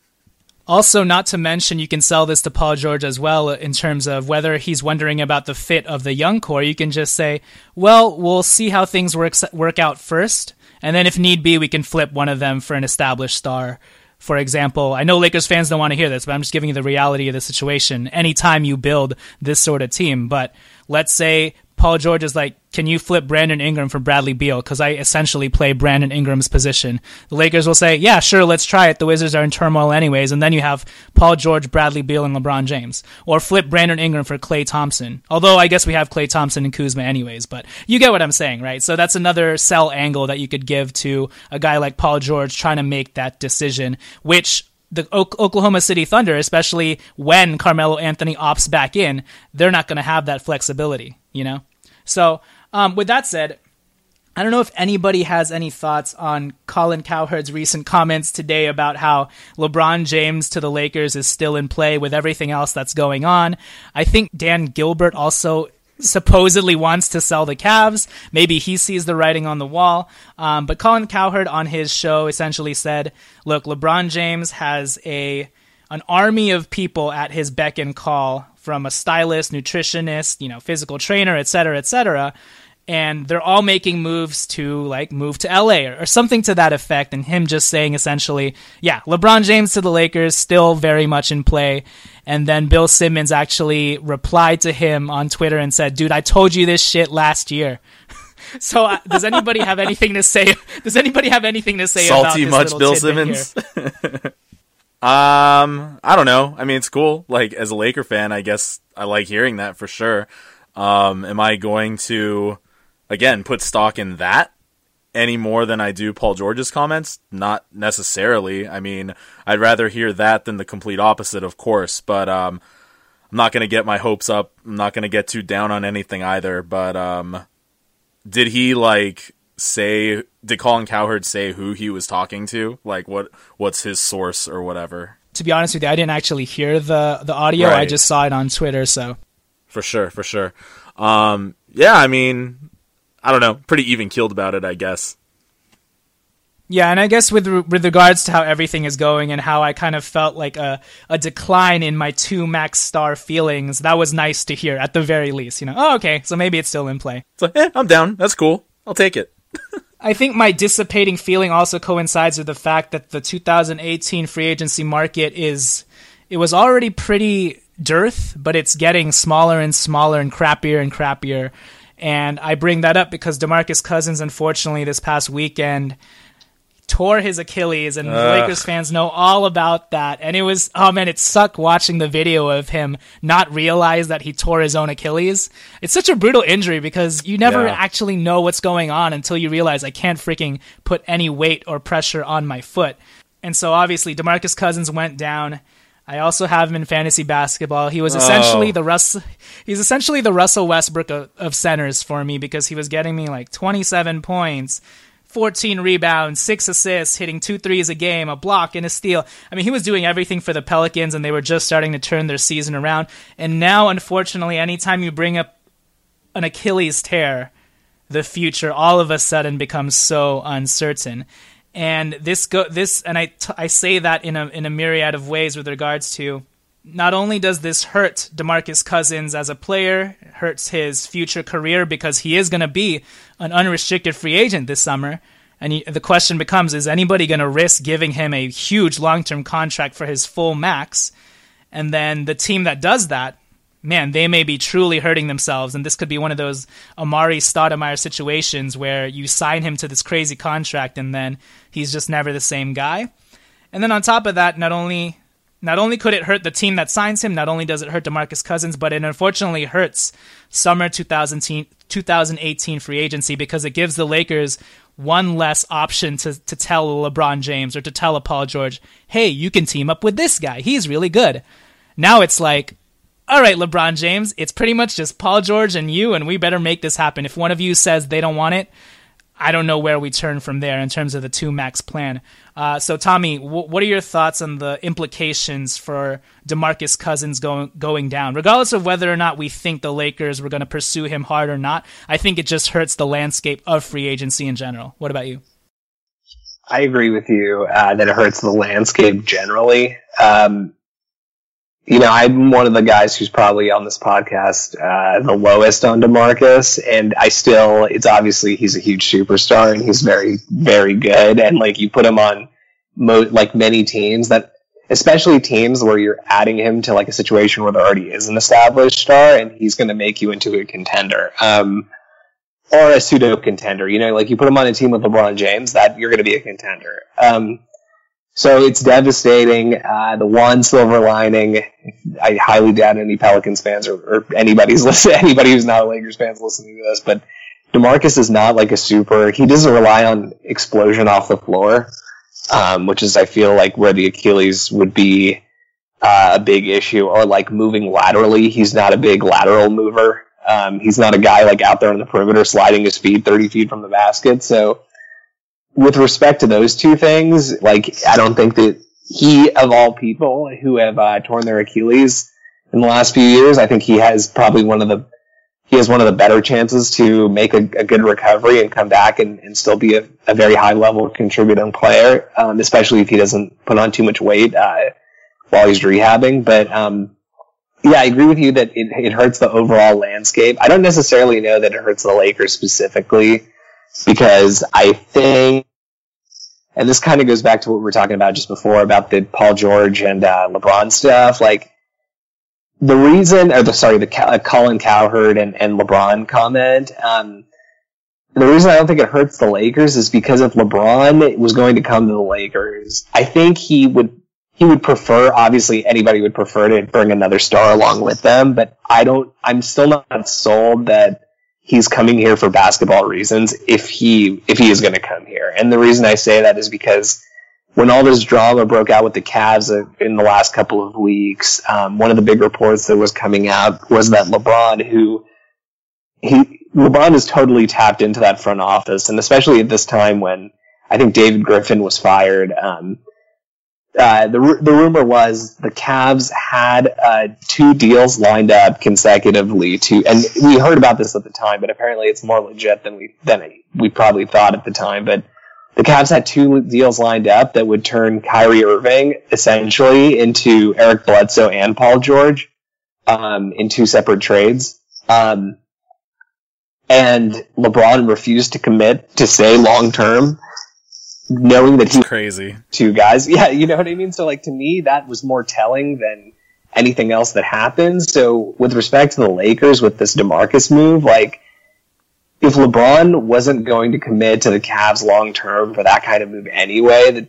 Also, not to mention, you can sell this to Paul George as well in terms of whether he's wondering about the fit of the young core. You can just say, well, we'll see how things work out first, and then if need be, we can flip one of them for an established star. For example, I know Lakers fans don't want to hear this, but I'm just giving you the reality of the situation. Anytime you build this sort of team, but let's say Paul George is like, can you flip Brandon Ingram for Bradley Beal? Because I essentially play Brandon Ingram's position. The Lakers will say, yeah, sure, let's try it. The Wizards are in turmoil anyways. And then you have Paul George, Bradley Beal, and LeBron James. Or flip Brandon Ingram for Klay Thompson. Although I guess we have Klay Thompson and Kuzma anyways, but you get what I'm saying, right? So that's another sell angle that you could give to a guy like Paul George trying to make that decision, which the Oklahoma City Thunder, especially when Carmelo Anthony opts back in, they're not going to have that flexibility, you know? So with that said, I don't know if anybody has any thoughts on Colin Cowherd's recent comments today about how LeBron James to the Lakers is still in play with everything else that's going on. I think Dan Gilbert also supposedly wants to sell the Cavs. Maybe he sees the writing on the wall. But Colin Cowherd on his show essentially said, look, LeBron James has an army of people at his beck and call, from a stylist, nutritionist, you know, physical trainer, et cetera, and they're all making moves to, like, move to LA or something to that effect, and him just saying essentially, yeah, LeBron James to the Lakers, still very much in play. And then Bill Simmons actually replied to him on Twitter and said, dude, I told you this shit last year. So does anybody have anything to say? Does anybody have anything to say about this little tidbit here? Salty much, Bill Simmons? I don't know. I mean, it's cool. Like, as a Laker fan, I guess I like hearing that for sure. Am I going to, again, put stock in that any more than I do Paul George's comments? Not necessarily. I mean, I'd rather hear that than the complete opposite, of course. But I'm not going to get my hopes up. I'm not going to get too down on anything either. But did he, like, say, did Colin Cowherd say who he was talking to? Like, what's his source or whatever? To be honest with you, I didn't actually hear the audio. Right. I just saw it on Twitter, so. For sure. Yeah, I mean, I don't know, pretty even-keeled about it, I guess. Yeah, and I guess with regards to how everything is going and how I kind of felt like a decline in my two max star feelings, that was nice to hear, at the very least. You know, oh, okay, so maybe it's still in play. It's like, I'm down. That's cool. I'll take it. I think my dissipating feeling also coincides with the fact that the 2018 free agency market it was already pretty dearth, but it's getting smaller and smaller and crappier and crappier. And I bring that up because DeMarcus Cousins, unfortunately, this past weekend tore his Achilles, and the Lakers fans know all about that. And it was, oh man, it sucked watching the video of him not realize that he tore his own Achilles. It's such a brutal injury because you never actually know what's going on until you realize I can't freaking put any weight or pressure on my foot. And so obviously DeMarcus Cousins went down. I also have him in fantasy basketball. He was essentially the Russell Westbrook of centers for me, because he was getting me like 27 points, 14 rebounds, 6 assists, hitting 2 threes a game, a block, and a steal. I mean, he was doing everything for the Pelicans, and they were just starting to turn their season around. And now, unfortunately, anytime you bring up an Achilles tear, the future all of a sudden becomes so uncertain. And I say that in a myriad of ways with regards to, not only does this hurt DeMarcus Cousins as a player, it hurts his future career because he is going to be an unrestricted free agent this summer. And the question becomes, is anybody going to risk giving him a huge long-term contract for his full max? And then the team that does that, man, they may be truly hurting themselves. And this could be one of those Amari Stoudemire situations where you sign him to this crazy contract and then he's just never the same guy. And then on top of that, not only could it hurt the team that signs him, not only does it hurt DeMarcus Cousins, but it unfortunately hurts summer 2018 free agency, because it gives the Lakers one less option to tell LeBron James or to tell a Paul George, hey, you can team up with this guy. He's really good. Now it's like, all right, LeBron James, it's pretty much just Paul George and you, and we better make this happen. If one of you says they don't want it, I don't know where we turn from there in terms of the two max plan. So Tommy, what are your thoughts on the implications for DeMarcus Cousins going down? Regardless of whether or not we think the Lakers were going to pursue him hard or not, I think it just hurts the landscape of free agency in general. What about you? I agree with you that it hurts the landscape generally. You know, I'm one of the guys who's probably on this podcast the lowest on DeMarcus, and it's obviously he's a huge superstar and he's very, very good. And like you put him on many teams that, especially teams where you're adding him to like a situation where there already is an established star, and he's going to make you into a contender or a pseudo contender. You know, like you put him on a team with LeBron James, that you're going to be a contender. So it's devastating. The one silver lining, I highly doubt any Pelicans fans or anybody who's not a Lakers fan is listening to this, but DeMarcus is not like a super. He doesn't rely on explosion off the floor, which is, I feel like, where the Achilles would be a big issue, or like moving laterally. He's not a big lateral mover. He's not a guy like out there on the perimeter sliding his feet 30 feet from the basket. So with respect to those two things, like, I don't think that he, of all people who have torn their Achilles in the last few years, I think he has one of the better chances to make a good recovery and come back and still be a very high level contributing player, especially if he doesn't put on too much weight while he's rehabbing. But yeah, I agree with you that it hurts the overall landscape. I don't necessarily know that it hurts the Lakers specifically, because I think, and this kind of goes back to what we were talking about just before about the Paul George and LeBron stuff, like the Colin Cowherd and LeBron comment, the reason I don't think it hurts the Lakers is because if LeBron was going to come to the Lakers, I think he would he would prefer, obviously anybody would prefer to bring another star along with them, but I'm still not sold that he's coming here for basketball reasons if he is going to come here. And the reason I say that is because when all this drama broke out with the Cavs in the last couple of weeks, one of the big reports that was coming out was that LeBron is totally tapped into that front office, and especially at this time when I think David Griffin was fired. The rumor was the Cavs had two deals lined up consecutively to, and we heard about this at the time, but apparently it's more legit than we probably thought at the time, but the Cavs had two deals lined up that would turn Kyrie Irving essentially into Eric Bledsoe and Paul George in two separate trades. And LeBron refused to commit to say long term, knowing that he's crazy. Two guys. Yeah, you know what I mean? So like to me that was more telling than anything else that happened. So with respect to the Lakers with this DeMarcus move, like if LeBron wasn't going to commit to the Cavs long-term for that kind of move anyway,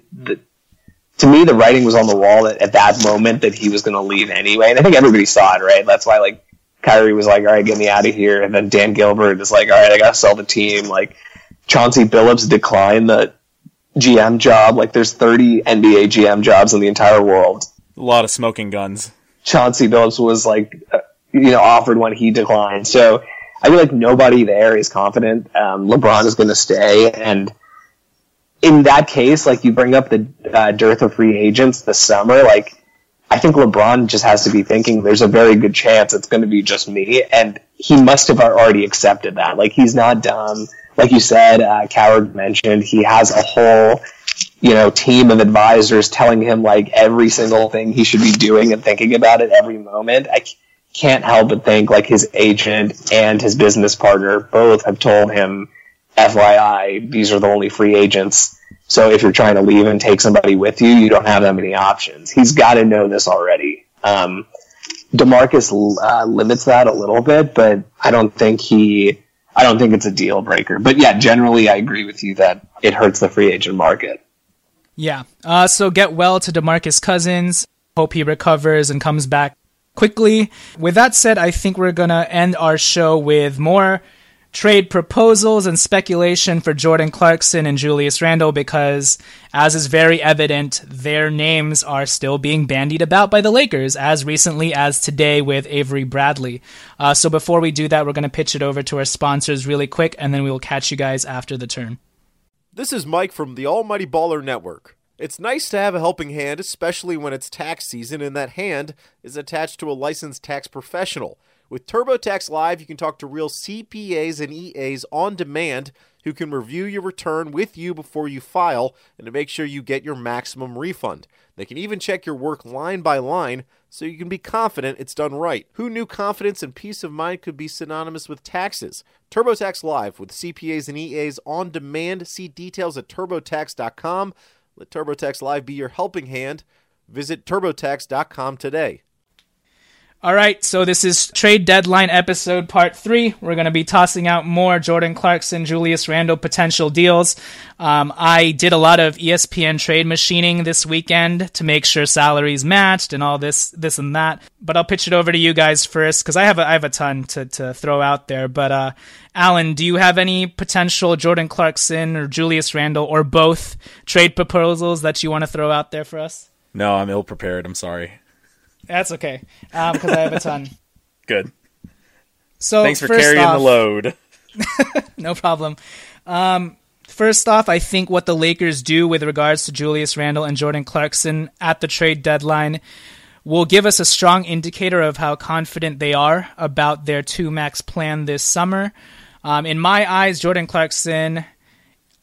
to me, the writing was on the wall at that moment that he was going to leave anyway. And I think everybody saw it, right? That's why, like, Kyrie was like, all right, get me out of here. And then Dan Gilbert is like, all right, I got to sell the team. Like, Chauncey Billups declined the GM job. Like, there's 30 NBA GM jobs in the entire world. A lot of smoking guns. Chauncey Billups was, like, you know, offered when he declined. So I feel like nobody there is confident. LeBron is going to stay, and in that case, like you bring up the dearth of free agents this summer, like I think LeBron just has to be thinking there's a very good chance it's going to be just me, and he must have already accepted that. Like he's not dumb. Like you said, Cowherd mentioned he has a whole, you know, team of advisors telling him like every single thing he should be doing and thinking about at every moment. I can't help but think like his agent and his business partner both have told him, FYI, these are the only free agents. So if you're trying to leave and take somebody with you, you don't have that many options. He's got to know this already. DeMarcus limits that a little bit, but I don't think it's a deal breaker. But yeah, generally I agree with you that it hurts the free agent market. Yeah. So get well to DeMarcus Cousins. Hope he recovers and comes back quickly. With that said, I think we're going to end our show with more trade proposals and speculation for Jordan Clarkson and Julius Randle because, as is very evident, their names are still being bandied about by the Lakers as recently as today with Avery Bradley. So before we do that, we're going to pitch it over to our sponsors really quick, and then we will catch you guys after the turn. This is Mike from the Almighty Baller Network. It's nice to have a helping hand, especially when it's tax season and that hand is attached to a licensed tax professional. With TurboTax Live, you can talk to real CPAs and EAs on demand who can review your return with you before you file and to make sure you get your maximum refund. They can even check your work line by line so you can be confident it's done right. Who knew confidence and peace of mind could be synonymous with taxes? TurboTax Live with CPAs and EAs on demand. See details at TurboTax.com. Let TurboTax Live be your helping hand. Visit TurboTax.com today. All right, so this is Trade Deadline Episode Part 3. We're going to be tossing out more Jordan Clarkson, Julius Randle potential deals. I did a lot of ESPN trade machining this weekend to make sure salaries matched and all this and that. But I'll pitch it over to you guys first because I have a ton to throw out there. But Alan, do you have any potential Jordan Clarkson or Julius Randle or both trade proposals that you want to throw out there for us? No, I'm ill-prepared. I'm sorry. That's okay, because I have a ton. Good. So thanks for carrying the load. No problem. First off, I think what the Lakers do with regards to Julius Randle and Jordan Clarkson at the trade deadline will give us a strong indicator of how confident they are about their two-max plan this summer. In my eyes, Jordan Clarkson,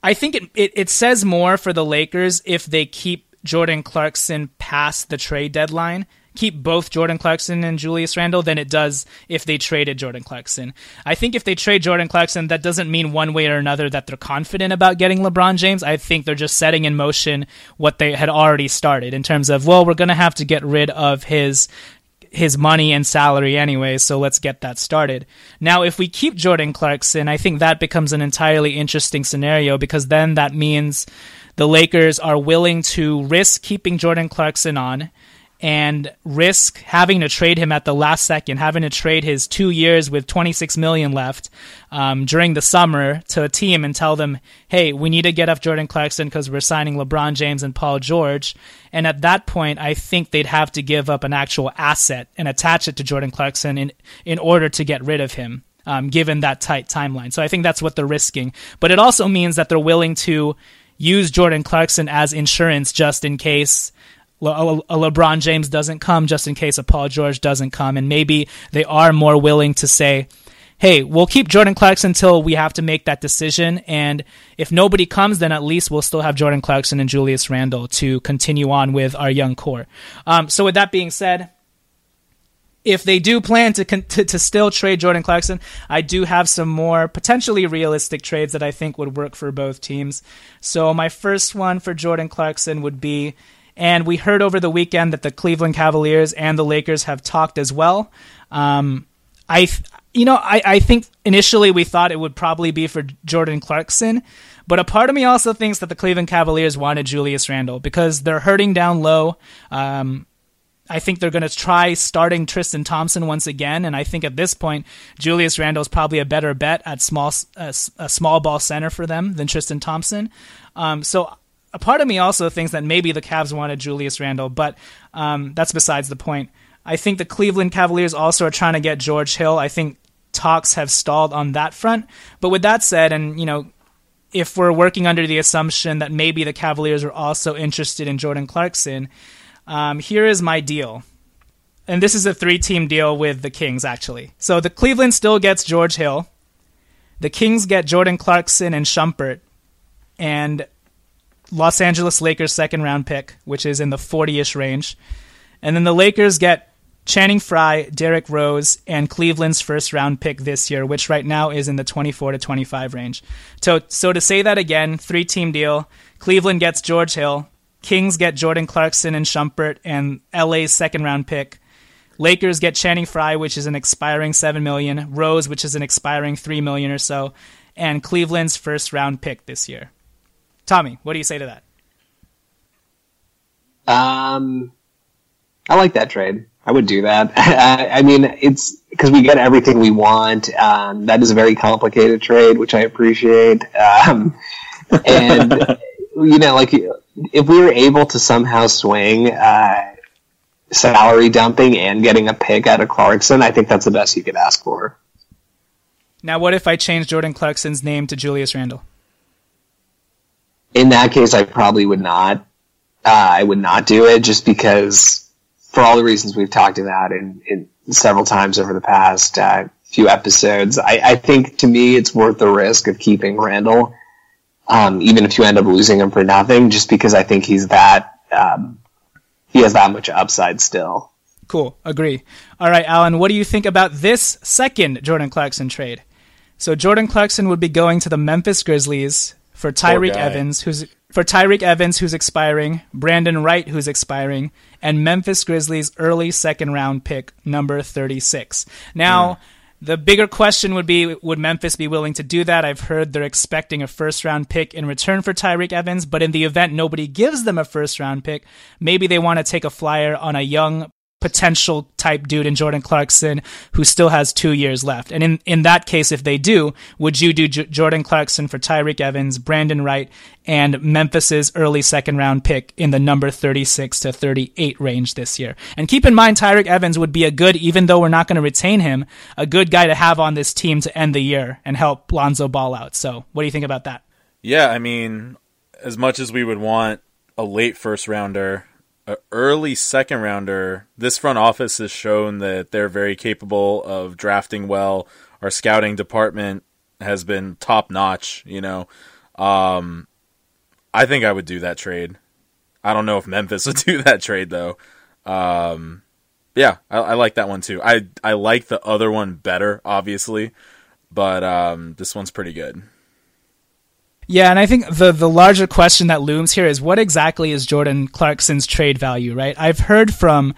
I think it says more for the Lakers if they keep Jordan Clarkson past the trade deadline, keep both Jordan Clarkson and Julius Randle than it does if they traded Jordan Clarkson. I think if they trade Jordan Clarkson, that doesn't mean one way or another that they're confident about getting LeBron James. I think they're just setting in motion what they had already started in terms of, well, we're going to have to get rid of his money and salary anyway, so let's get that started. Now, if we keep Jordan Clarkson, I think that becomes an entirely interesting scenario because then that means the Lakers are willing to risk keeping Jordan Clarkson on and risk having to trade him at the last second, having to trade his 2 years with $26 million left during the summer to a team and tell them, hey, we need to get off Jordan Clarkson because we're signing LeBron James and Paul George. And at that point, I think they'd have to give up an actual asset and attach it to Jordan Clarkson in order to get rid of him, given that tight timeline. So I think that's what they're risking. But it also means that they're willing to use Jordan Clarkson as insurance just in case a LeBron James doesn't come, just in case a Paul George doesn't come. And maybe they are more willing to say, hey, we'll keep Jordan Clarkson until we have to make that decision. And if nobody comes, then at least we'll still have Jordan Clarkson and Julius Randle to continue on with our young core. So with that being said, if they do plan to still trade Jordan Clarkson, I do have some more potentially realistic trades that I think would work for both teams. So my first one for Jordan Clarkson would be, and we heard over the weekend that the Cleveland Cavaliers and the Lakers have talked as well. I think initially we thought it would probably be for Jordan Clarkson, but a part of me also thinks that the Cleveland Cavaliers wanted Julius Randle because they're hurting down low. I think they're going to try starting Tristan Thompson once again, and I think at this point Julius Randle is probably a better bet at a small ball center for them than Tristan Thompson. So a part of me also thinks that maybe the Cavs wanted Julius Randle, but that's besides the point. I think the Cleveland Cavaliers also are trying to get George Hill. I think talks have stalled on that front. But with that said, and if we're working under the assumption that maybe the Cavaliers are also interested in Jordan Clarkson, here is my deal. And this is a 3-team deal with the Kings, actually. So the Cleveland still gets George Hill. The Kings get Jordan Clarkson and Shumpert. And Los Angeles Lakers second-round pick, which is in the 40-ish range. And then the Lakers get Channing Frye, Derrick Rose, and Cleveland's first-round pick this year, which right now is in the 24 to 25 range. So to say that again, 3-team deal, Cleveland gets George Hill, Kings get Jordan Clarkson and Shumpert, and LA's second-round pick. Lakers get Channing Frye, which is an expiring $7 million, Rose, which is an expiring $3 million or so, and Cleveland's first-round pick this year. Tommy, what do you say to that? I like that trade. I would do that. I mean, it's because we get everything we want. That is a very complicated trade, which I appreciate. And, if we were able to somehow swing salary dumping and getting a pick out of Clarkson, I think that's the best you could ask for. Now, what if I change Jordan Clarkson's name to Julius Randle? In that case, I probably would not. I would not do it just because, for all the reasons we've talked about in several times over the past few episodes, I think to me it's worth the risk of keeping Randall, even if you end up losing him for nothing, just because I think he's that he has that much upside still. Cool, agree. All right, Alan, what do you think about this second Jordan Clarkson trade? So Jordan Clarkson would be going to the Memphis Grizzlies. For Tyreke Evans, who's expiring, Brandon Wright, who's expiring, and Memphis Grizzlies' early second-round pick, number 36. Now, The bigger question would be, would Memphis be willing to do that? I've heard they're expecting a first-round pick in return for Tyreke Evans, but in the event nobody gives them a first-round pick, maybe they want to take a flyer on a young potential type dude in Jordan Clarkson who still has 2 years left. And in that case, if they do, would you do Jordan Clarkson for Tyreke Evans, Brandon Wright, and Memphis's early second round pick in the number 36 to 38 range this year? And keep in mind, Tyreke Evans would be a good, even though we're not going to retain him, a good guy to have on this team to end the year and help Lonzo Ball out. So what do you think about that? Yeah, I mean, as much as we would want a late first rounder, an early second rounder, this front office has shown that they're very capable of drafting well. Our scouting department has been top notch. I think I would do that trade. I don't know if Memphis would do that trade though. I like that one too. I like the other one better, obviously, but this one's pretty good. Yeah, and I think the larger question that looms here is what exactly is Jordan Clarkson's trade value, right? I've heard from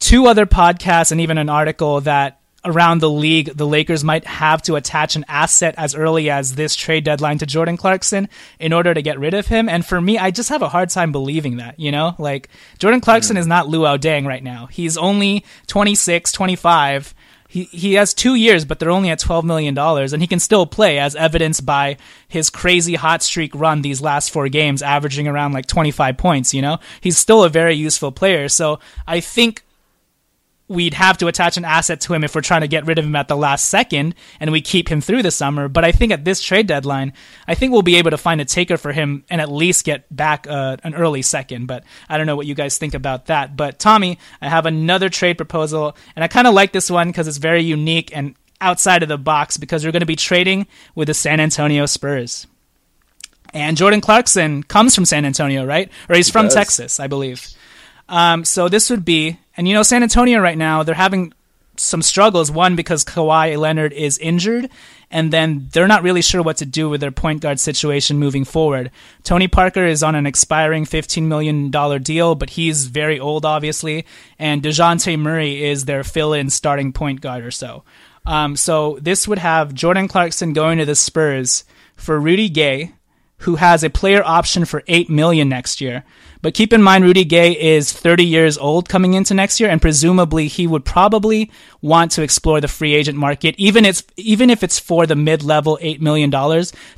two other podcasts and even an article that around the league, the Lakers might have to attach an asset as early as this trade deadline to Jordan Clarkson in order to get rid of him. And for me, I just have a hard time believing that, you know, like Jordan Clarkson is not Luau Deng right now. He's only 26, 25. He has 2 years, but they're only at $12 million, and he can still play, as evidenced by his crazy hot streak run these last four games, averaging around like 25 points, you know? He's still a very useful player. So I think we'd have to attach an asset to him if we're trying to get rid of him at the last second and we keep him through the summer. But I think at this trade deadline, I think we'll be able to find a taker for him and at least get back an early second. But I don't know what you guys think about that. But Tommy, I have another trade proposal, and I kind of like this one because it's very unique and outside of the box, because you're going to be trading with the San Antonio Spurs. And Jordan Clarkson comes from San Antonio, right? Or he's from Texas, I believe. So this would be, and you know, San Antonio right now, they're having some struggles. One, because Kawhi Leonard is injured, and then they're not really sure what to do with their point guard situation moving forward. Tony Parker is on an expiring $15 million deal, but he's very old, obviously. And DeJounte Murray is their fill-in starting point guard or so. So this would have Jordan Clarkson going to the Spurs for Rudy Gay, who has a player option for $8 million next year. But keep in mind, Rudy Gay is 30 years old coming into next year, and presumably he would probably want to explore the free agent market, even if it's for the mid-level $8 million,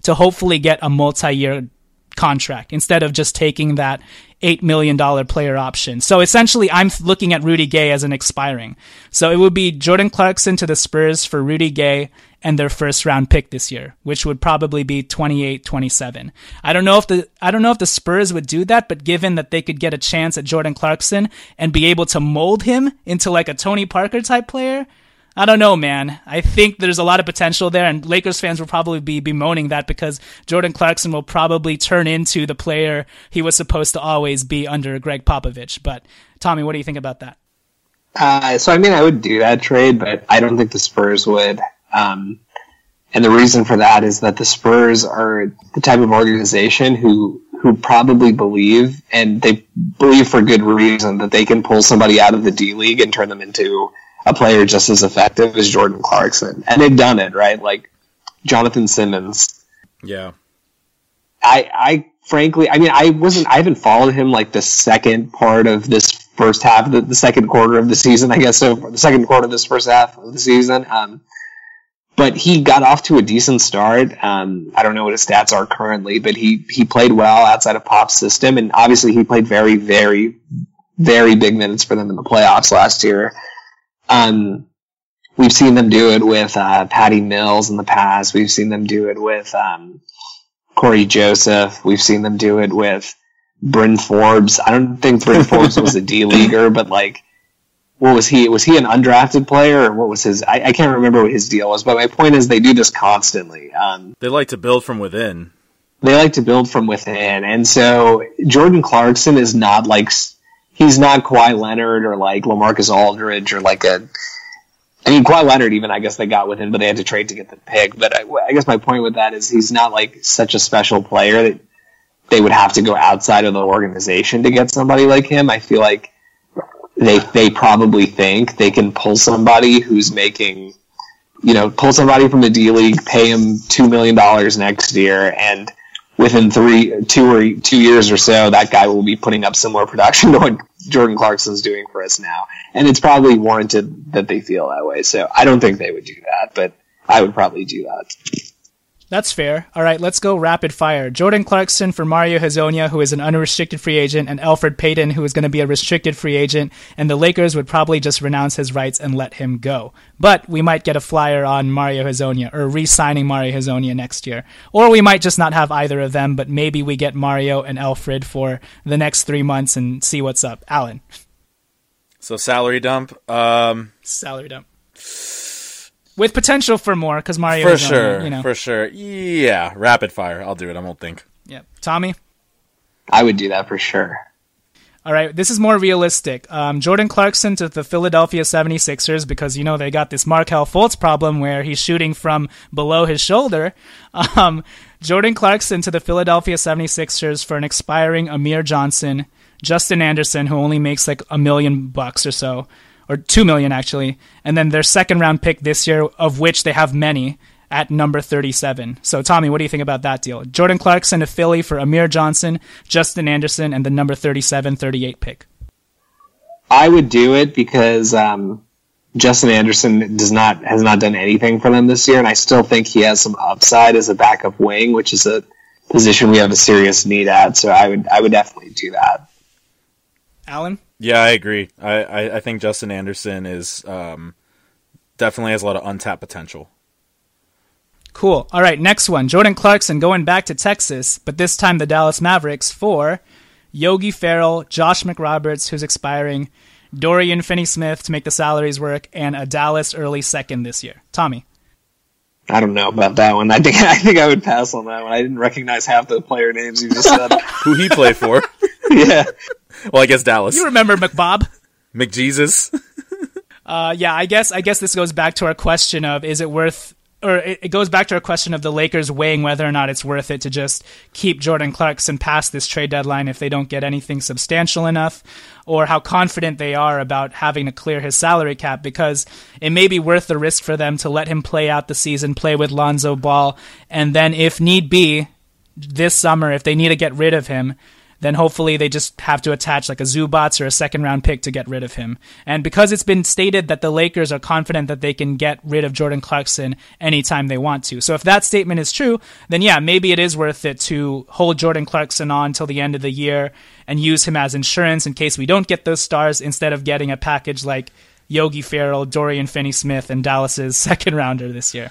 to hopefully get a multi-year contract instead of just taking that $8 million player option. So essentially, I'm looking at Rudy Gay as an expiring. So it would be Jordan Clarkson to the Spurs for Rudy Gay and their first round pick this year, which would probably be 28, 27. I don't know if the Spurs would do that, but given that they could get a chance at Jordan Clarkson and be able to mold him into like a Tony Parker type player, I don't know, man. I think there's a lot of potential there, and Lakers fans will probably be bemoaning that because Jordan Clarkson will probably turn into the player he was supposed to always be under Greg Popovich. But Tommy, what do you think about that? I would do that trade, but I don't think the Spurs would. And the reason for that is that the Spurs are the type of organization who probably believe, and they believe for good reason, that they can pull somebody out of the D League and turn them into a player just as effective as Jordan Clarkson. And they've done it, right? Like Jonathan Simmons. Yeah. I haven't followed him like the second part of this first half, the second quarter of the season, I guess. So the second quarter of this first half of the season. But he got off to a decent start. I don't know what his stats are currently, but he played well outside of Pop's system. And obviously he played very, very, very big minutes for them in the playoffs last year. We've seen them do it with Patty Mills in the past. We've seen them do it with Corey Joseph. We've seen them do it with Bryn Forbes. I don't think Bryn Forbes was a D-leaguer, but like, what was he? Was he an undrafted player, or what was his? I can't remember what his deal was. But my point is, they do this constantly. They like to build from within. And so Jordan Clarkson is not like. He's not Kawhi Leonard or like LaMarcus Aldridge or like a. I mean, Kawhi Leonard even, I guess they got with him, but they had to trade to get the pick. But I guess my point with that is he's not like such a special player that they would have to go outside of the organization to get somebody like him. I feel like they probably think they can pull somebody who's making, you know, pull somebody from the D League, pay him $2 million next year, and within 2 years or so, that guy will be putting up similar production to what Jordan Clarkson's doing for us now. And it's probably warranted that they feel that way. So I don't think they would do that, but I would probably do that. That's fair. All right, let's go rapid fire. Jordan Clarkson for Mario Hezonja, who is an unrestricted free agent, and Elfrid Payton, who is going to be a restricted free agent, and the Lakers would probably just renounce his rights and let him go. But we might get a flyer on Mario Hezonja, or re-signing Mario Hezonja next year. Or we might just not have either of them, but maybe we get Mario and Elfrid for the next 3 months and see what's up. Alan. So salary dump. Salary dump. With potential for more, because Mario for sure, you know. For sure. Yeah, rapid fire. I'll do it. I won't think. Yep. Tommy? I would do that for sure. All right, this is more realistic. Jordan Clarkson to the Philadelphia 76ers, because, you know, they got this Markelle Fultz problem where he's shooting from below his shoulder. Jordan Clarkson to the Philadelphia 76ers for an expiring Amir Johnson, Justin Anderson, who only makes like $1 million or so, or $2 million actually, and then their second round pick this year, of which they have many, at number 37. So Tommy, what do you think about that deal? Jordan Clarkson to Philly for Amir Johnson, Justin Anderson, and the number 37-38 pick. I would do it because Justin Anderson has not done anything for them this year, and I still think he has some upside as a backup wing, which is a position we have a serious need at. So I would definitely do that. Alan? Yeah, I agree. I think Justin Anderson is definitely has a lot of untapped potential. Cool. All right, next one. Jordan Clarkson going back to Texas, but this time the Dallas Mavericks for Yogi Ferrell, Josh McRoberts, who's expiring, Dorian Finney-Smith to make the salaries work, and a Dallas early second this year. Tommy? I don't know about that one. I think I would pass on that one. I didn't recognize half the player names you just said. Who he played for. Yeah. Well, I guess Dallas. You remember McBob? McJesus. Yeah, I guess this goes back to our question of it goes back to our question of the Lakers weighing whether or not it's worth it to just keep Jordan Clarkson past this trade deadline if they don't get anything substantial enough, or how confident they are about having to clear his salary cap, because it may be worth the risk for them to let him play out the season, play with Lonzo Ball, and then if need be, this summer, if they need to get rid of him, then hopefully they just have to attach like a Zubats or a second-round pick to get rid of him. And because it's been stated that the Lakers are confident that they can get rid of Jordan Clarkson anytime they want to. So if that statement is true, then yeah, maybe it is worth it to hold Jordan Clarkson on till the end of the year and use him as insurance in case we don't get those stars, instead of getting a package like Yogi Ferrell, Dorian Finney-Smith, and Dallas's second-rounder this year.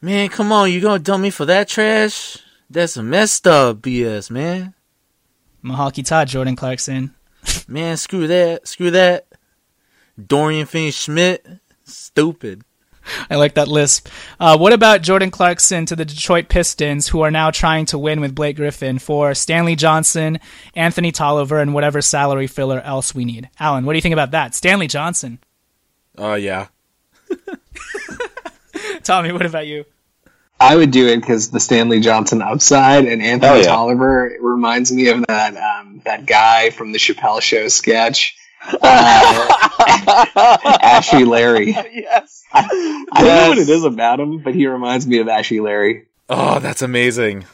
Man, come on, you gonna dump me for that trash? That's some messed up BS, man. Mahaki Todd, Jordan Clarkson. Man, screw that. Screw that. Dorian Finney-Smith. Stupid. I like that lisp. What about Jordan Clarkson to the Detroit Pistons, who are now trying to win with Blake Griffin for Stanley Johnson, Anthony Tolliver, and whatever salary filler else we need? Alan, what do you think about that? Stanley Johnson. Yeah. Tommy, what about you? I would do it because the Stanley Johnson upside, and Anthony Tolliver reminds me of that guy from the Chappelle Show sketch, Ashy Larry. Yes, I don't know what it is about him, but he reminds me of Ashy Larry. Oh, that's amazing.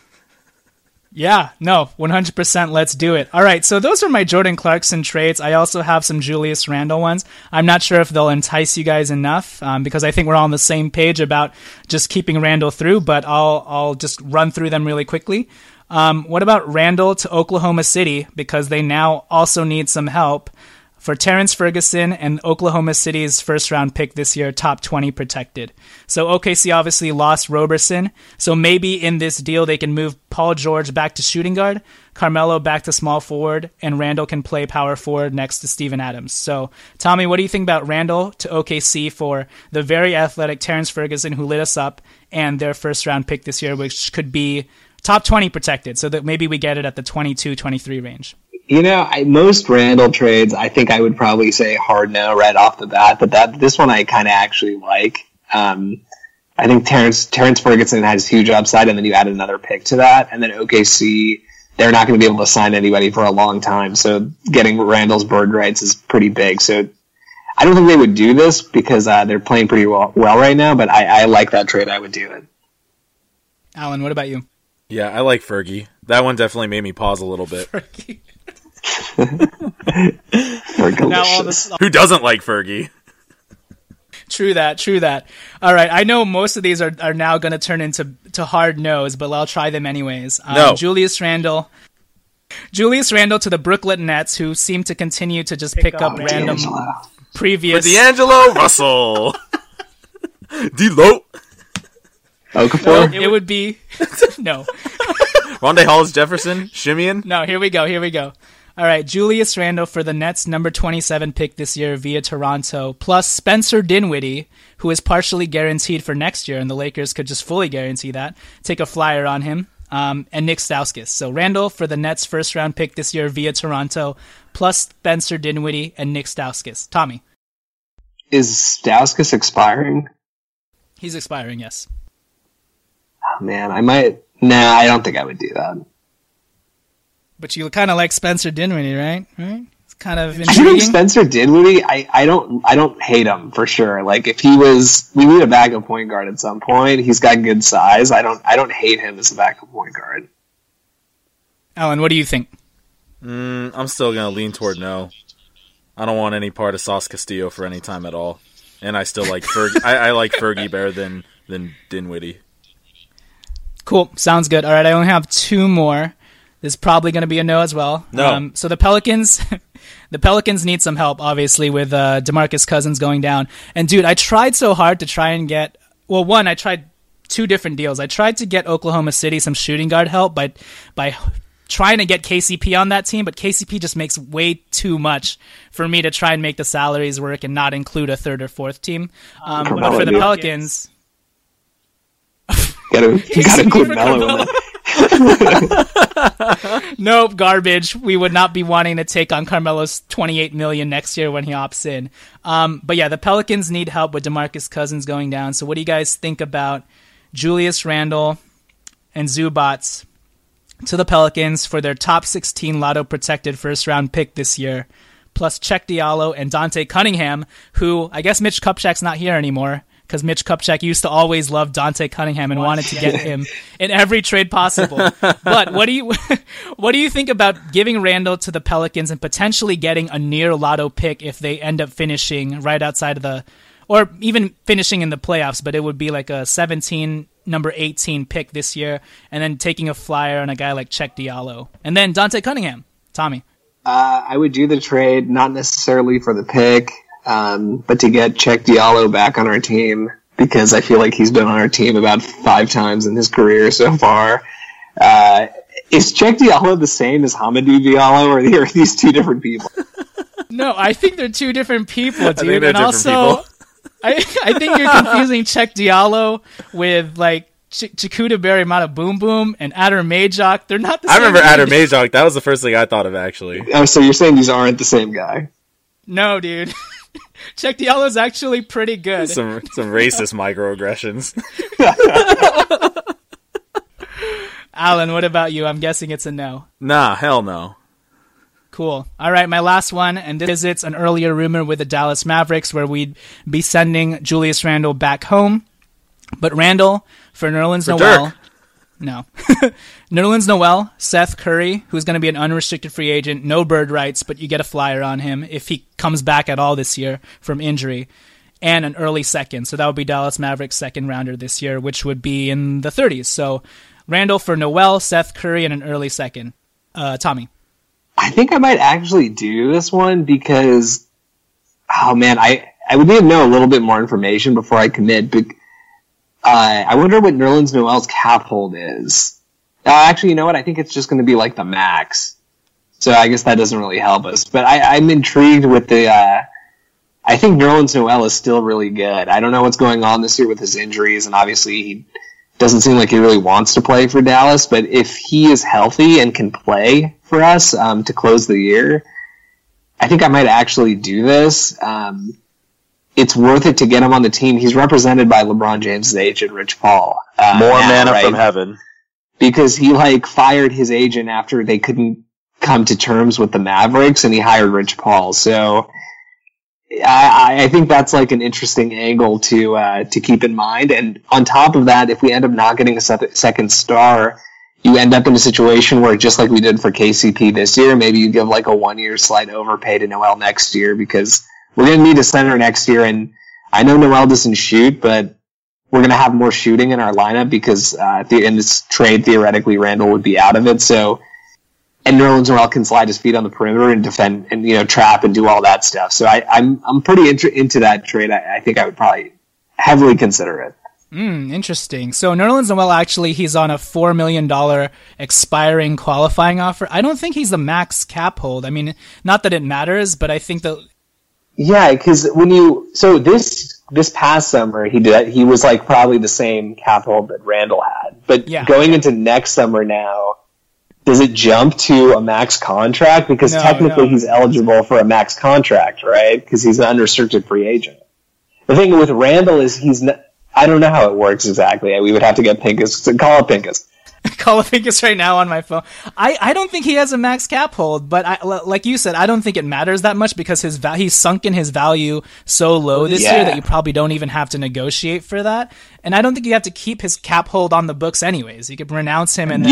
Yeah, no, 100%, let's do it. All right, so those are my Jordan Clarkson trades. I also have some Julius Randle ones. I'm not sure if they'll entice you guys enough, because I think we're all on the same page about just keeping Randle through, but I'll just run through them really quickly. What about Randle to Oklahoma City, because they now also need some help, for Terrence Ferguson and Oklahoma City's first-round pick this year, top 20 protected. So OKC obviously lost Roberson, so maybe in this deal they can move Paul George back to shooting guard, Carmelo back to small forward, and Randle can play power forward next to Steven Adams. So, Tommy, what do you think about Randle to OKC for the very athletic Terrence Ferguson, who lit us up, and their first-round pick this year, which could be top 20 protected, so that maybe we get it at the 22-23 range? You know, most Randle trades, I think I would probably say hard no right off the bat, but this one I kind of actually like. I think Terrence Ferguson has huge upside, and then you add another pick to that, and then OKC, they're not going to be able to sign anybody for a long time, so getting Randle's bird rights is pretty big. So I don't think they would do this because they're playing pretty well right now, but I like that trade. I would do it. Alan, what about you? Yeah, I like Fergie. That one definitely made me pause a little bit. Fergie. Who doesn't like Fergie? True that. All right, I know most of these are now going to turn into hard no's, but I'll try them anyways. No. Julius Randle to the Brooklyn Nets, who seem to continue to just pick up random previous for D'Angelo Russell. D-Lo. Okafor. It would be no. Rondé Hollis-Jefferson, Shimeon. No, here we go. All right, Julius Randle for the Nets' number 27 pick this year via Toronto, plus Spencer Dinwiddie, who is partially guaranteed for next year, and the Lakers could just fully guarantee that, take a flyer on him, and Nick Stauskas. So Randle for the Nets' first-round pick this year via Toronto, plus Spencer Dinwiddie and Nick Stauskas. Tommy? Is Stauskas expiring? He's expiring, yes. Oh, man, I might... No, I don't think I would do that. But you kind of like Spencer Dinwiddie, right? kind of intriguing. I think Spencer Dinwiddie, I don't hate him for sure. Like if he was, we need a backup point guard at some point. He's got good size. I don't hate him as a backup point guard. Alan, what do you think? I'm still gonna lean toward no. I don't want any part of Sauce Castillo for any time at all. And I still like Fergie. I like Fergie better than Dinwiddie. Cool. Sounds good. All right, I only have two more. This is probably going to be a no as well. No. So the Pelicans need some help, obviously, with DeMarcus Cousins going down. And, dude, I tried so hard to try and get – well, one, I tried two different deals. I tried to get Oklahoma City some shooting guard help by trying to get KCP on that team, but KCP just makes way too much for me to try and make the salaries work and not include a third or fourth team. But for the Pelicans – you gotta include Melo in that. Nope, garbage. We would not be wanting to take on Carmelo's $28 million next year when he opts in. But yeah, the Pelicans need help with DeMarcus Cousins going down. So what do you guys think about Julius Randle and Zubats to the Pelicans for their top 16 lotto protected first round pick this year, plus Cheick Diallo and Dante Cunningham, who I guess Mitch Kupchak's not here anymore, because Mitch Kupchak used to always love Dante Cunningham and wanted to get him in every trade possible. But what do you think about giving Randle to the Pelicans and potentially getting a near lotto pick if they end up finishing right outside of the, or even finishing in the playoffs, but it would be like a 17, number 18 pick this year, and then taking a flyer on a guy like Cheick Diallo. And then Dante Cunningham. Tommy. I would do the trade, not necessarily for the pick, but to get Cheick Diallo back on our team, because I feel like he's been on our team about 5 times in his career so far. Is Cheick Diallo the same as Hamidou Diallo, or are these two different people? No, I think they're two different people, dude. I think they're and also, I think you're confusing Cheick Diallo with like Chikuta Barimata Boom Boom and Adder Majok. They're not the same. I remember Adder Majok. That was the first thing I thought of, actually. Oh, so you're saying these aren't the same guy? No, dude. Cheick Diallo's actually pretty good. Some racist microaggressions. Alan, what about you? I'm guessing it's a no. Nah, hell no. Cool. All right, my last one, and this is an earlier rumor with the Dallas Mavericks where we'd be sending Julius Randle back home. But Randle, for Nerlens Noel... Dirk. No. Nerlens Noel, Seth Curry, who's going to be an unrestricted free agent, no bird rights, but you get a flyer on him if he comes back at all this year from injury, and an early second. So that would be Dallas Mavericks' second rounder this year, which would be in the 30s. So Randle for Noel, Seth Curry, and an early second. Tommy. I think I might actually do this one because, oh man, I would need to know a little bit more information before I commit, but I wonder what Nerlens Noel's cap hold is. Actually, you know what? I think it's just going to be like the max. So I guess that doesn't really help us. But I'm intrigued with the... I think Nerlens Noel is still really good. I don't know what's going on this year with his injuries, and obviously he doesn't seem like he really wants to play for Dallas. But if he is healthy and can play for us to close the year, I think I might actually do this. It's worth it to get him on the team. He's represented by LeBron James' agent, Rich Paul. More manna right? From heaven. Because he, fired his agent after they couldn't come to terms with the Mavericks, and he hired Rich Paul. So I think that's, an interesting angle to keep in mind. And on top of that, if we end up not getting a second star, you end up in a situation where, just like we did for KCP this year, maybe you give, a one-year slight overpay to Noel next year because... we're going to need a center next year, and I know Noel doesn't shoot, but we're going to have more shooting in our lineup because in this trade, theoretically, Randle would be out of it. So, and Nerlens Noel can slide his feet on the perimeter and defend and trap and do all that stuff. So I'm pretty into that trade. I think I would probably heavily consider it. Interesting. So Nerlens Noel, actually, he's on a $4 million expiring qualifying offer. I don't think he's the max cap hold. I mean, not that it matters, but I think that... yeah, because this past summer he was probably the same cap hold that Randle had, but going into next summer now, does it jump to a max contract? Because technically he's eligible for a max contract, right? Because he's an unrestricted free agent. The thing with Randle is I don't know how it works exactly. We would have to get Pincus. Call up Pincus. Porzingis right now on my phone. I don't think he has a max cap hold, but like you said, I don't think it matters that much because he's sunk in his value so low this year that you probably don't even have to negotiate for that. And I don't think you have to keep his cap hold on the books anyways. You could renounce him and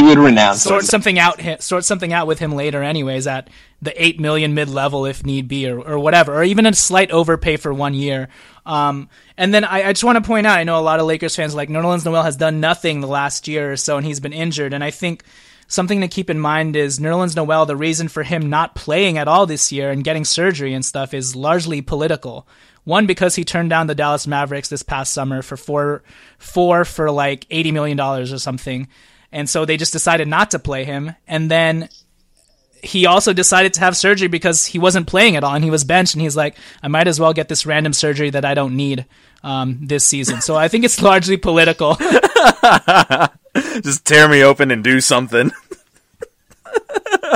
sort something out with him later anyways at the $8 million mid level if need be or whatever, or even a slight overpay for 1 year. And then I just want to point out, I know a lot of Lakers fans are like Nerlens Noel has done nothing the last year or so and he's been injured. And I think something to keep in mind is Nerlens Noel, the reason for him not playing at all this year and getting surgery and stuff is largely political. One, because he turned down the Dallas Mavericks this past summer for four for like $80 million or something. And so they just decided not to play him. And then he also decided to have surgery because he wasn't playing at all and he was benched. And he's like, I might as well get this random surgery that I don't need this season. So I think it's largely political. Just tear me open and do something.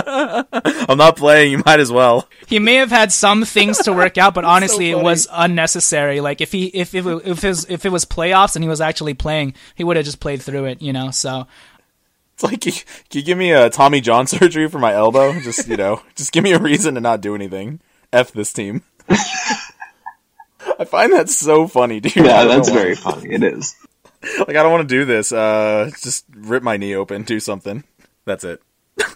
I'm not playing, you might as well. He may have had some things to work out, but honestly, so it was unnecessary. Like if it was playoffs and he was actually playing, he would have just played through it, you know. So it's like, can you give me a Tommy John surgery for my elbow? Just, you know, just give me a reason to not do anything. F this team. I find that so funny, dude. Yeah, that's very funny. It is. Like, I don't want to do this. Just rip my knee open, do something. That's it.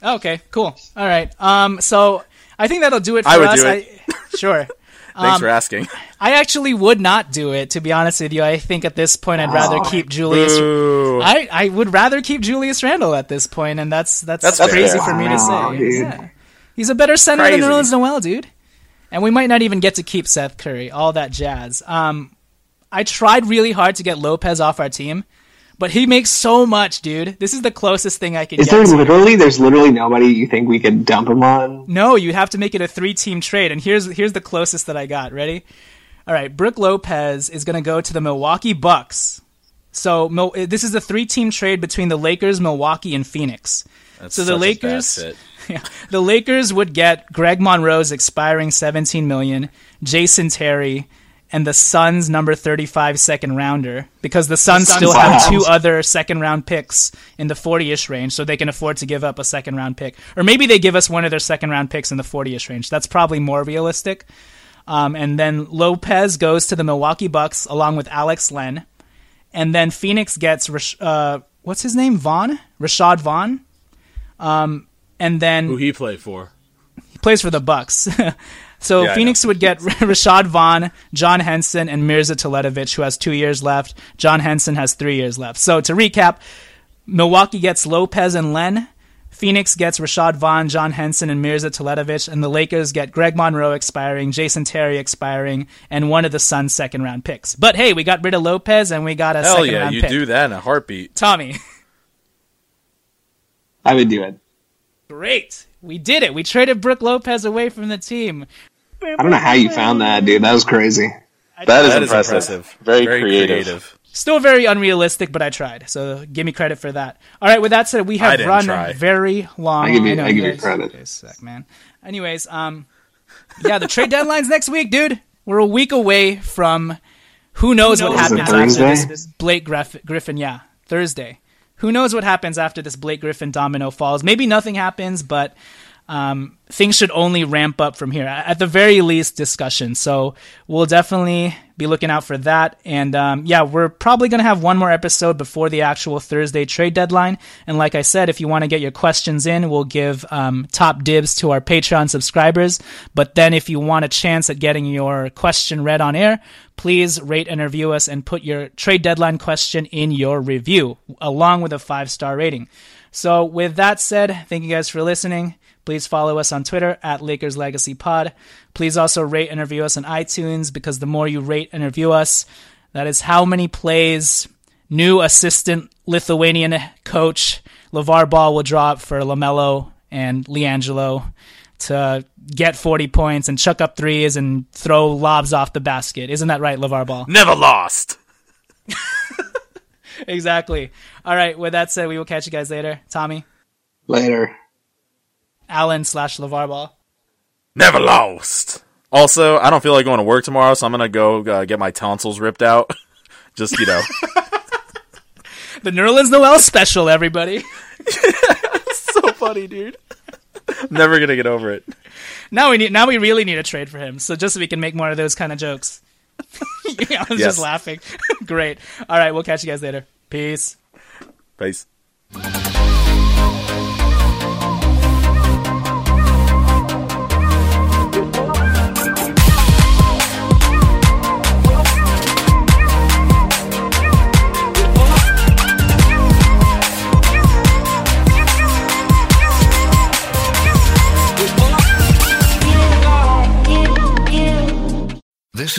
Okay, cool. All right. So I think that'll do it for us. I would do it. Sure. Thanks for asking. I actually would not do it, to be honest with you. I think at this point I'd rather keep Julius. I would rather keep Julius Randle at this point, and that's crazy for me to say. Yeah. He's a better center than Nerlens Noel, dude. And we might not even get to keep Seth Curry, all that jazz. I tried really hard to get Lopez off our team. But he makes so much, dude. This is the closest thing I can get. There's literally nobody you think we could dump him on? No, you have to make it a 3-team trade. And here's the closest that I got. Ready? All right, Brook Lopez is going to go to the Milwaukee Bucks. So this is a 3-team trade between the Lakers, Milwaukee, and Phoenix. That's so the Lakers, a bad fit. Yeah, the Lakers would get Greg Monroe's expiring $17 million, Jason Terry, and the Suns' number 35 second rounder, because the Suns still have 2 other second round picks in the 40-ish range, so they can afford to give up a second round pick. Or maybe they give us one of their second round picks in the 40-ish range. That's probably more realistic. And then Lopez goes to the Milwaukee Bucks along with Alex Len. And then Phoenix gets, what's his name? Rashad Vaughn. And then who he played for. He plays for the Bucks. So yeah, Phoenix would get Rashad Vaughn, John Henson, and Mirza Teletovic, who has 2 years left. John Henson has 3 years left. So to recap, Milwaukee gets Lopez and Len. Phoenix gets Rashad Vaughn, John Henson, and Mirza Teletovic. And the Lakers get Greg Monroe expiring, Jason Terry expiring, and one of the Suns' second-round picks. But hey, we got rid of Lopez, and we got a second-round pick. Hell yeah, you do that in a heartbeat. Tommy. I would do it. Great. We did it. We traded Brook Lopez away from the team. I don't know how you found that, dude. That was crazy. That is impressive. Very creative. Still very unrealistic, but I tried. So give me credit for that. All right, with that said, we have run very long. I give you credit. You suck, man. Anyways, the trade deadline's next week, dude. We're a week away from who knows what happens after this Blake Griffin. Yeah, Thursday. Who knows what happens after this Blake Griffin domino falls? Maybe nothing happens, but... things should only ramp up from here. At the very least, discussion. So we'll definitely be looking out for that. And we're probably going to have one more episode before the actual Thursday trade deadline. And like I said, if you want to get your questions in, we'll give top dibs to our Patreon subscribers. But then if you want a chance at getting your question read on air, please rate and review us and put your trade deadline question in your review, along with a 5-star rating. So with that said, thank you guys for listening. Please follow us on Twitter @LakersLegacyPod. Please also rate and review us on iTunes, because the more you rate and review us, that is how many plays new assistant Lithuanian coach LeVar Ball will drop for LaMelo and LiAngelo to get 40 points and chuck up threes and throw lobs off the basket. Isn't that right, LeVar Ball? Never lost. Exactly. All right. With that said, we will catch you guys later. Tommy? Later. Allen / LeVar Ball. Never lost. Also, I don't feel like going to work tomorrow, so I'm going to go get my tonsils ripped out. Just, you know. The Nerlens Noel special, everybody. So funny, dude. Never gonna get over it. Now we really need a trade for him, so just so we can make more of those kind of jokes. Yeah, I was just laughing. Great. All right, we'll catch you guys later. Peace. Peace. This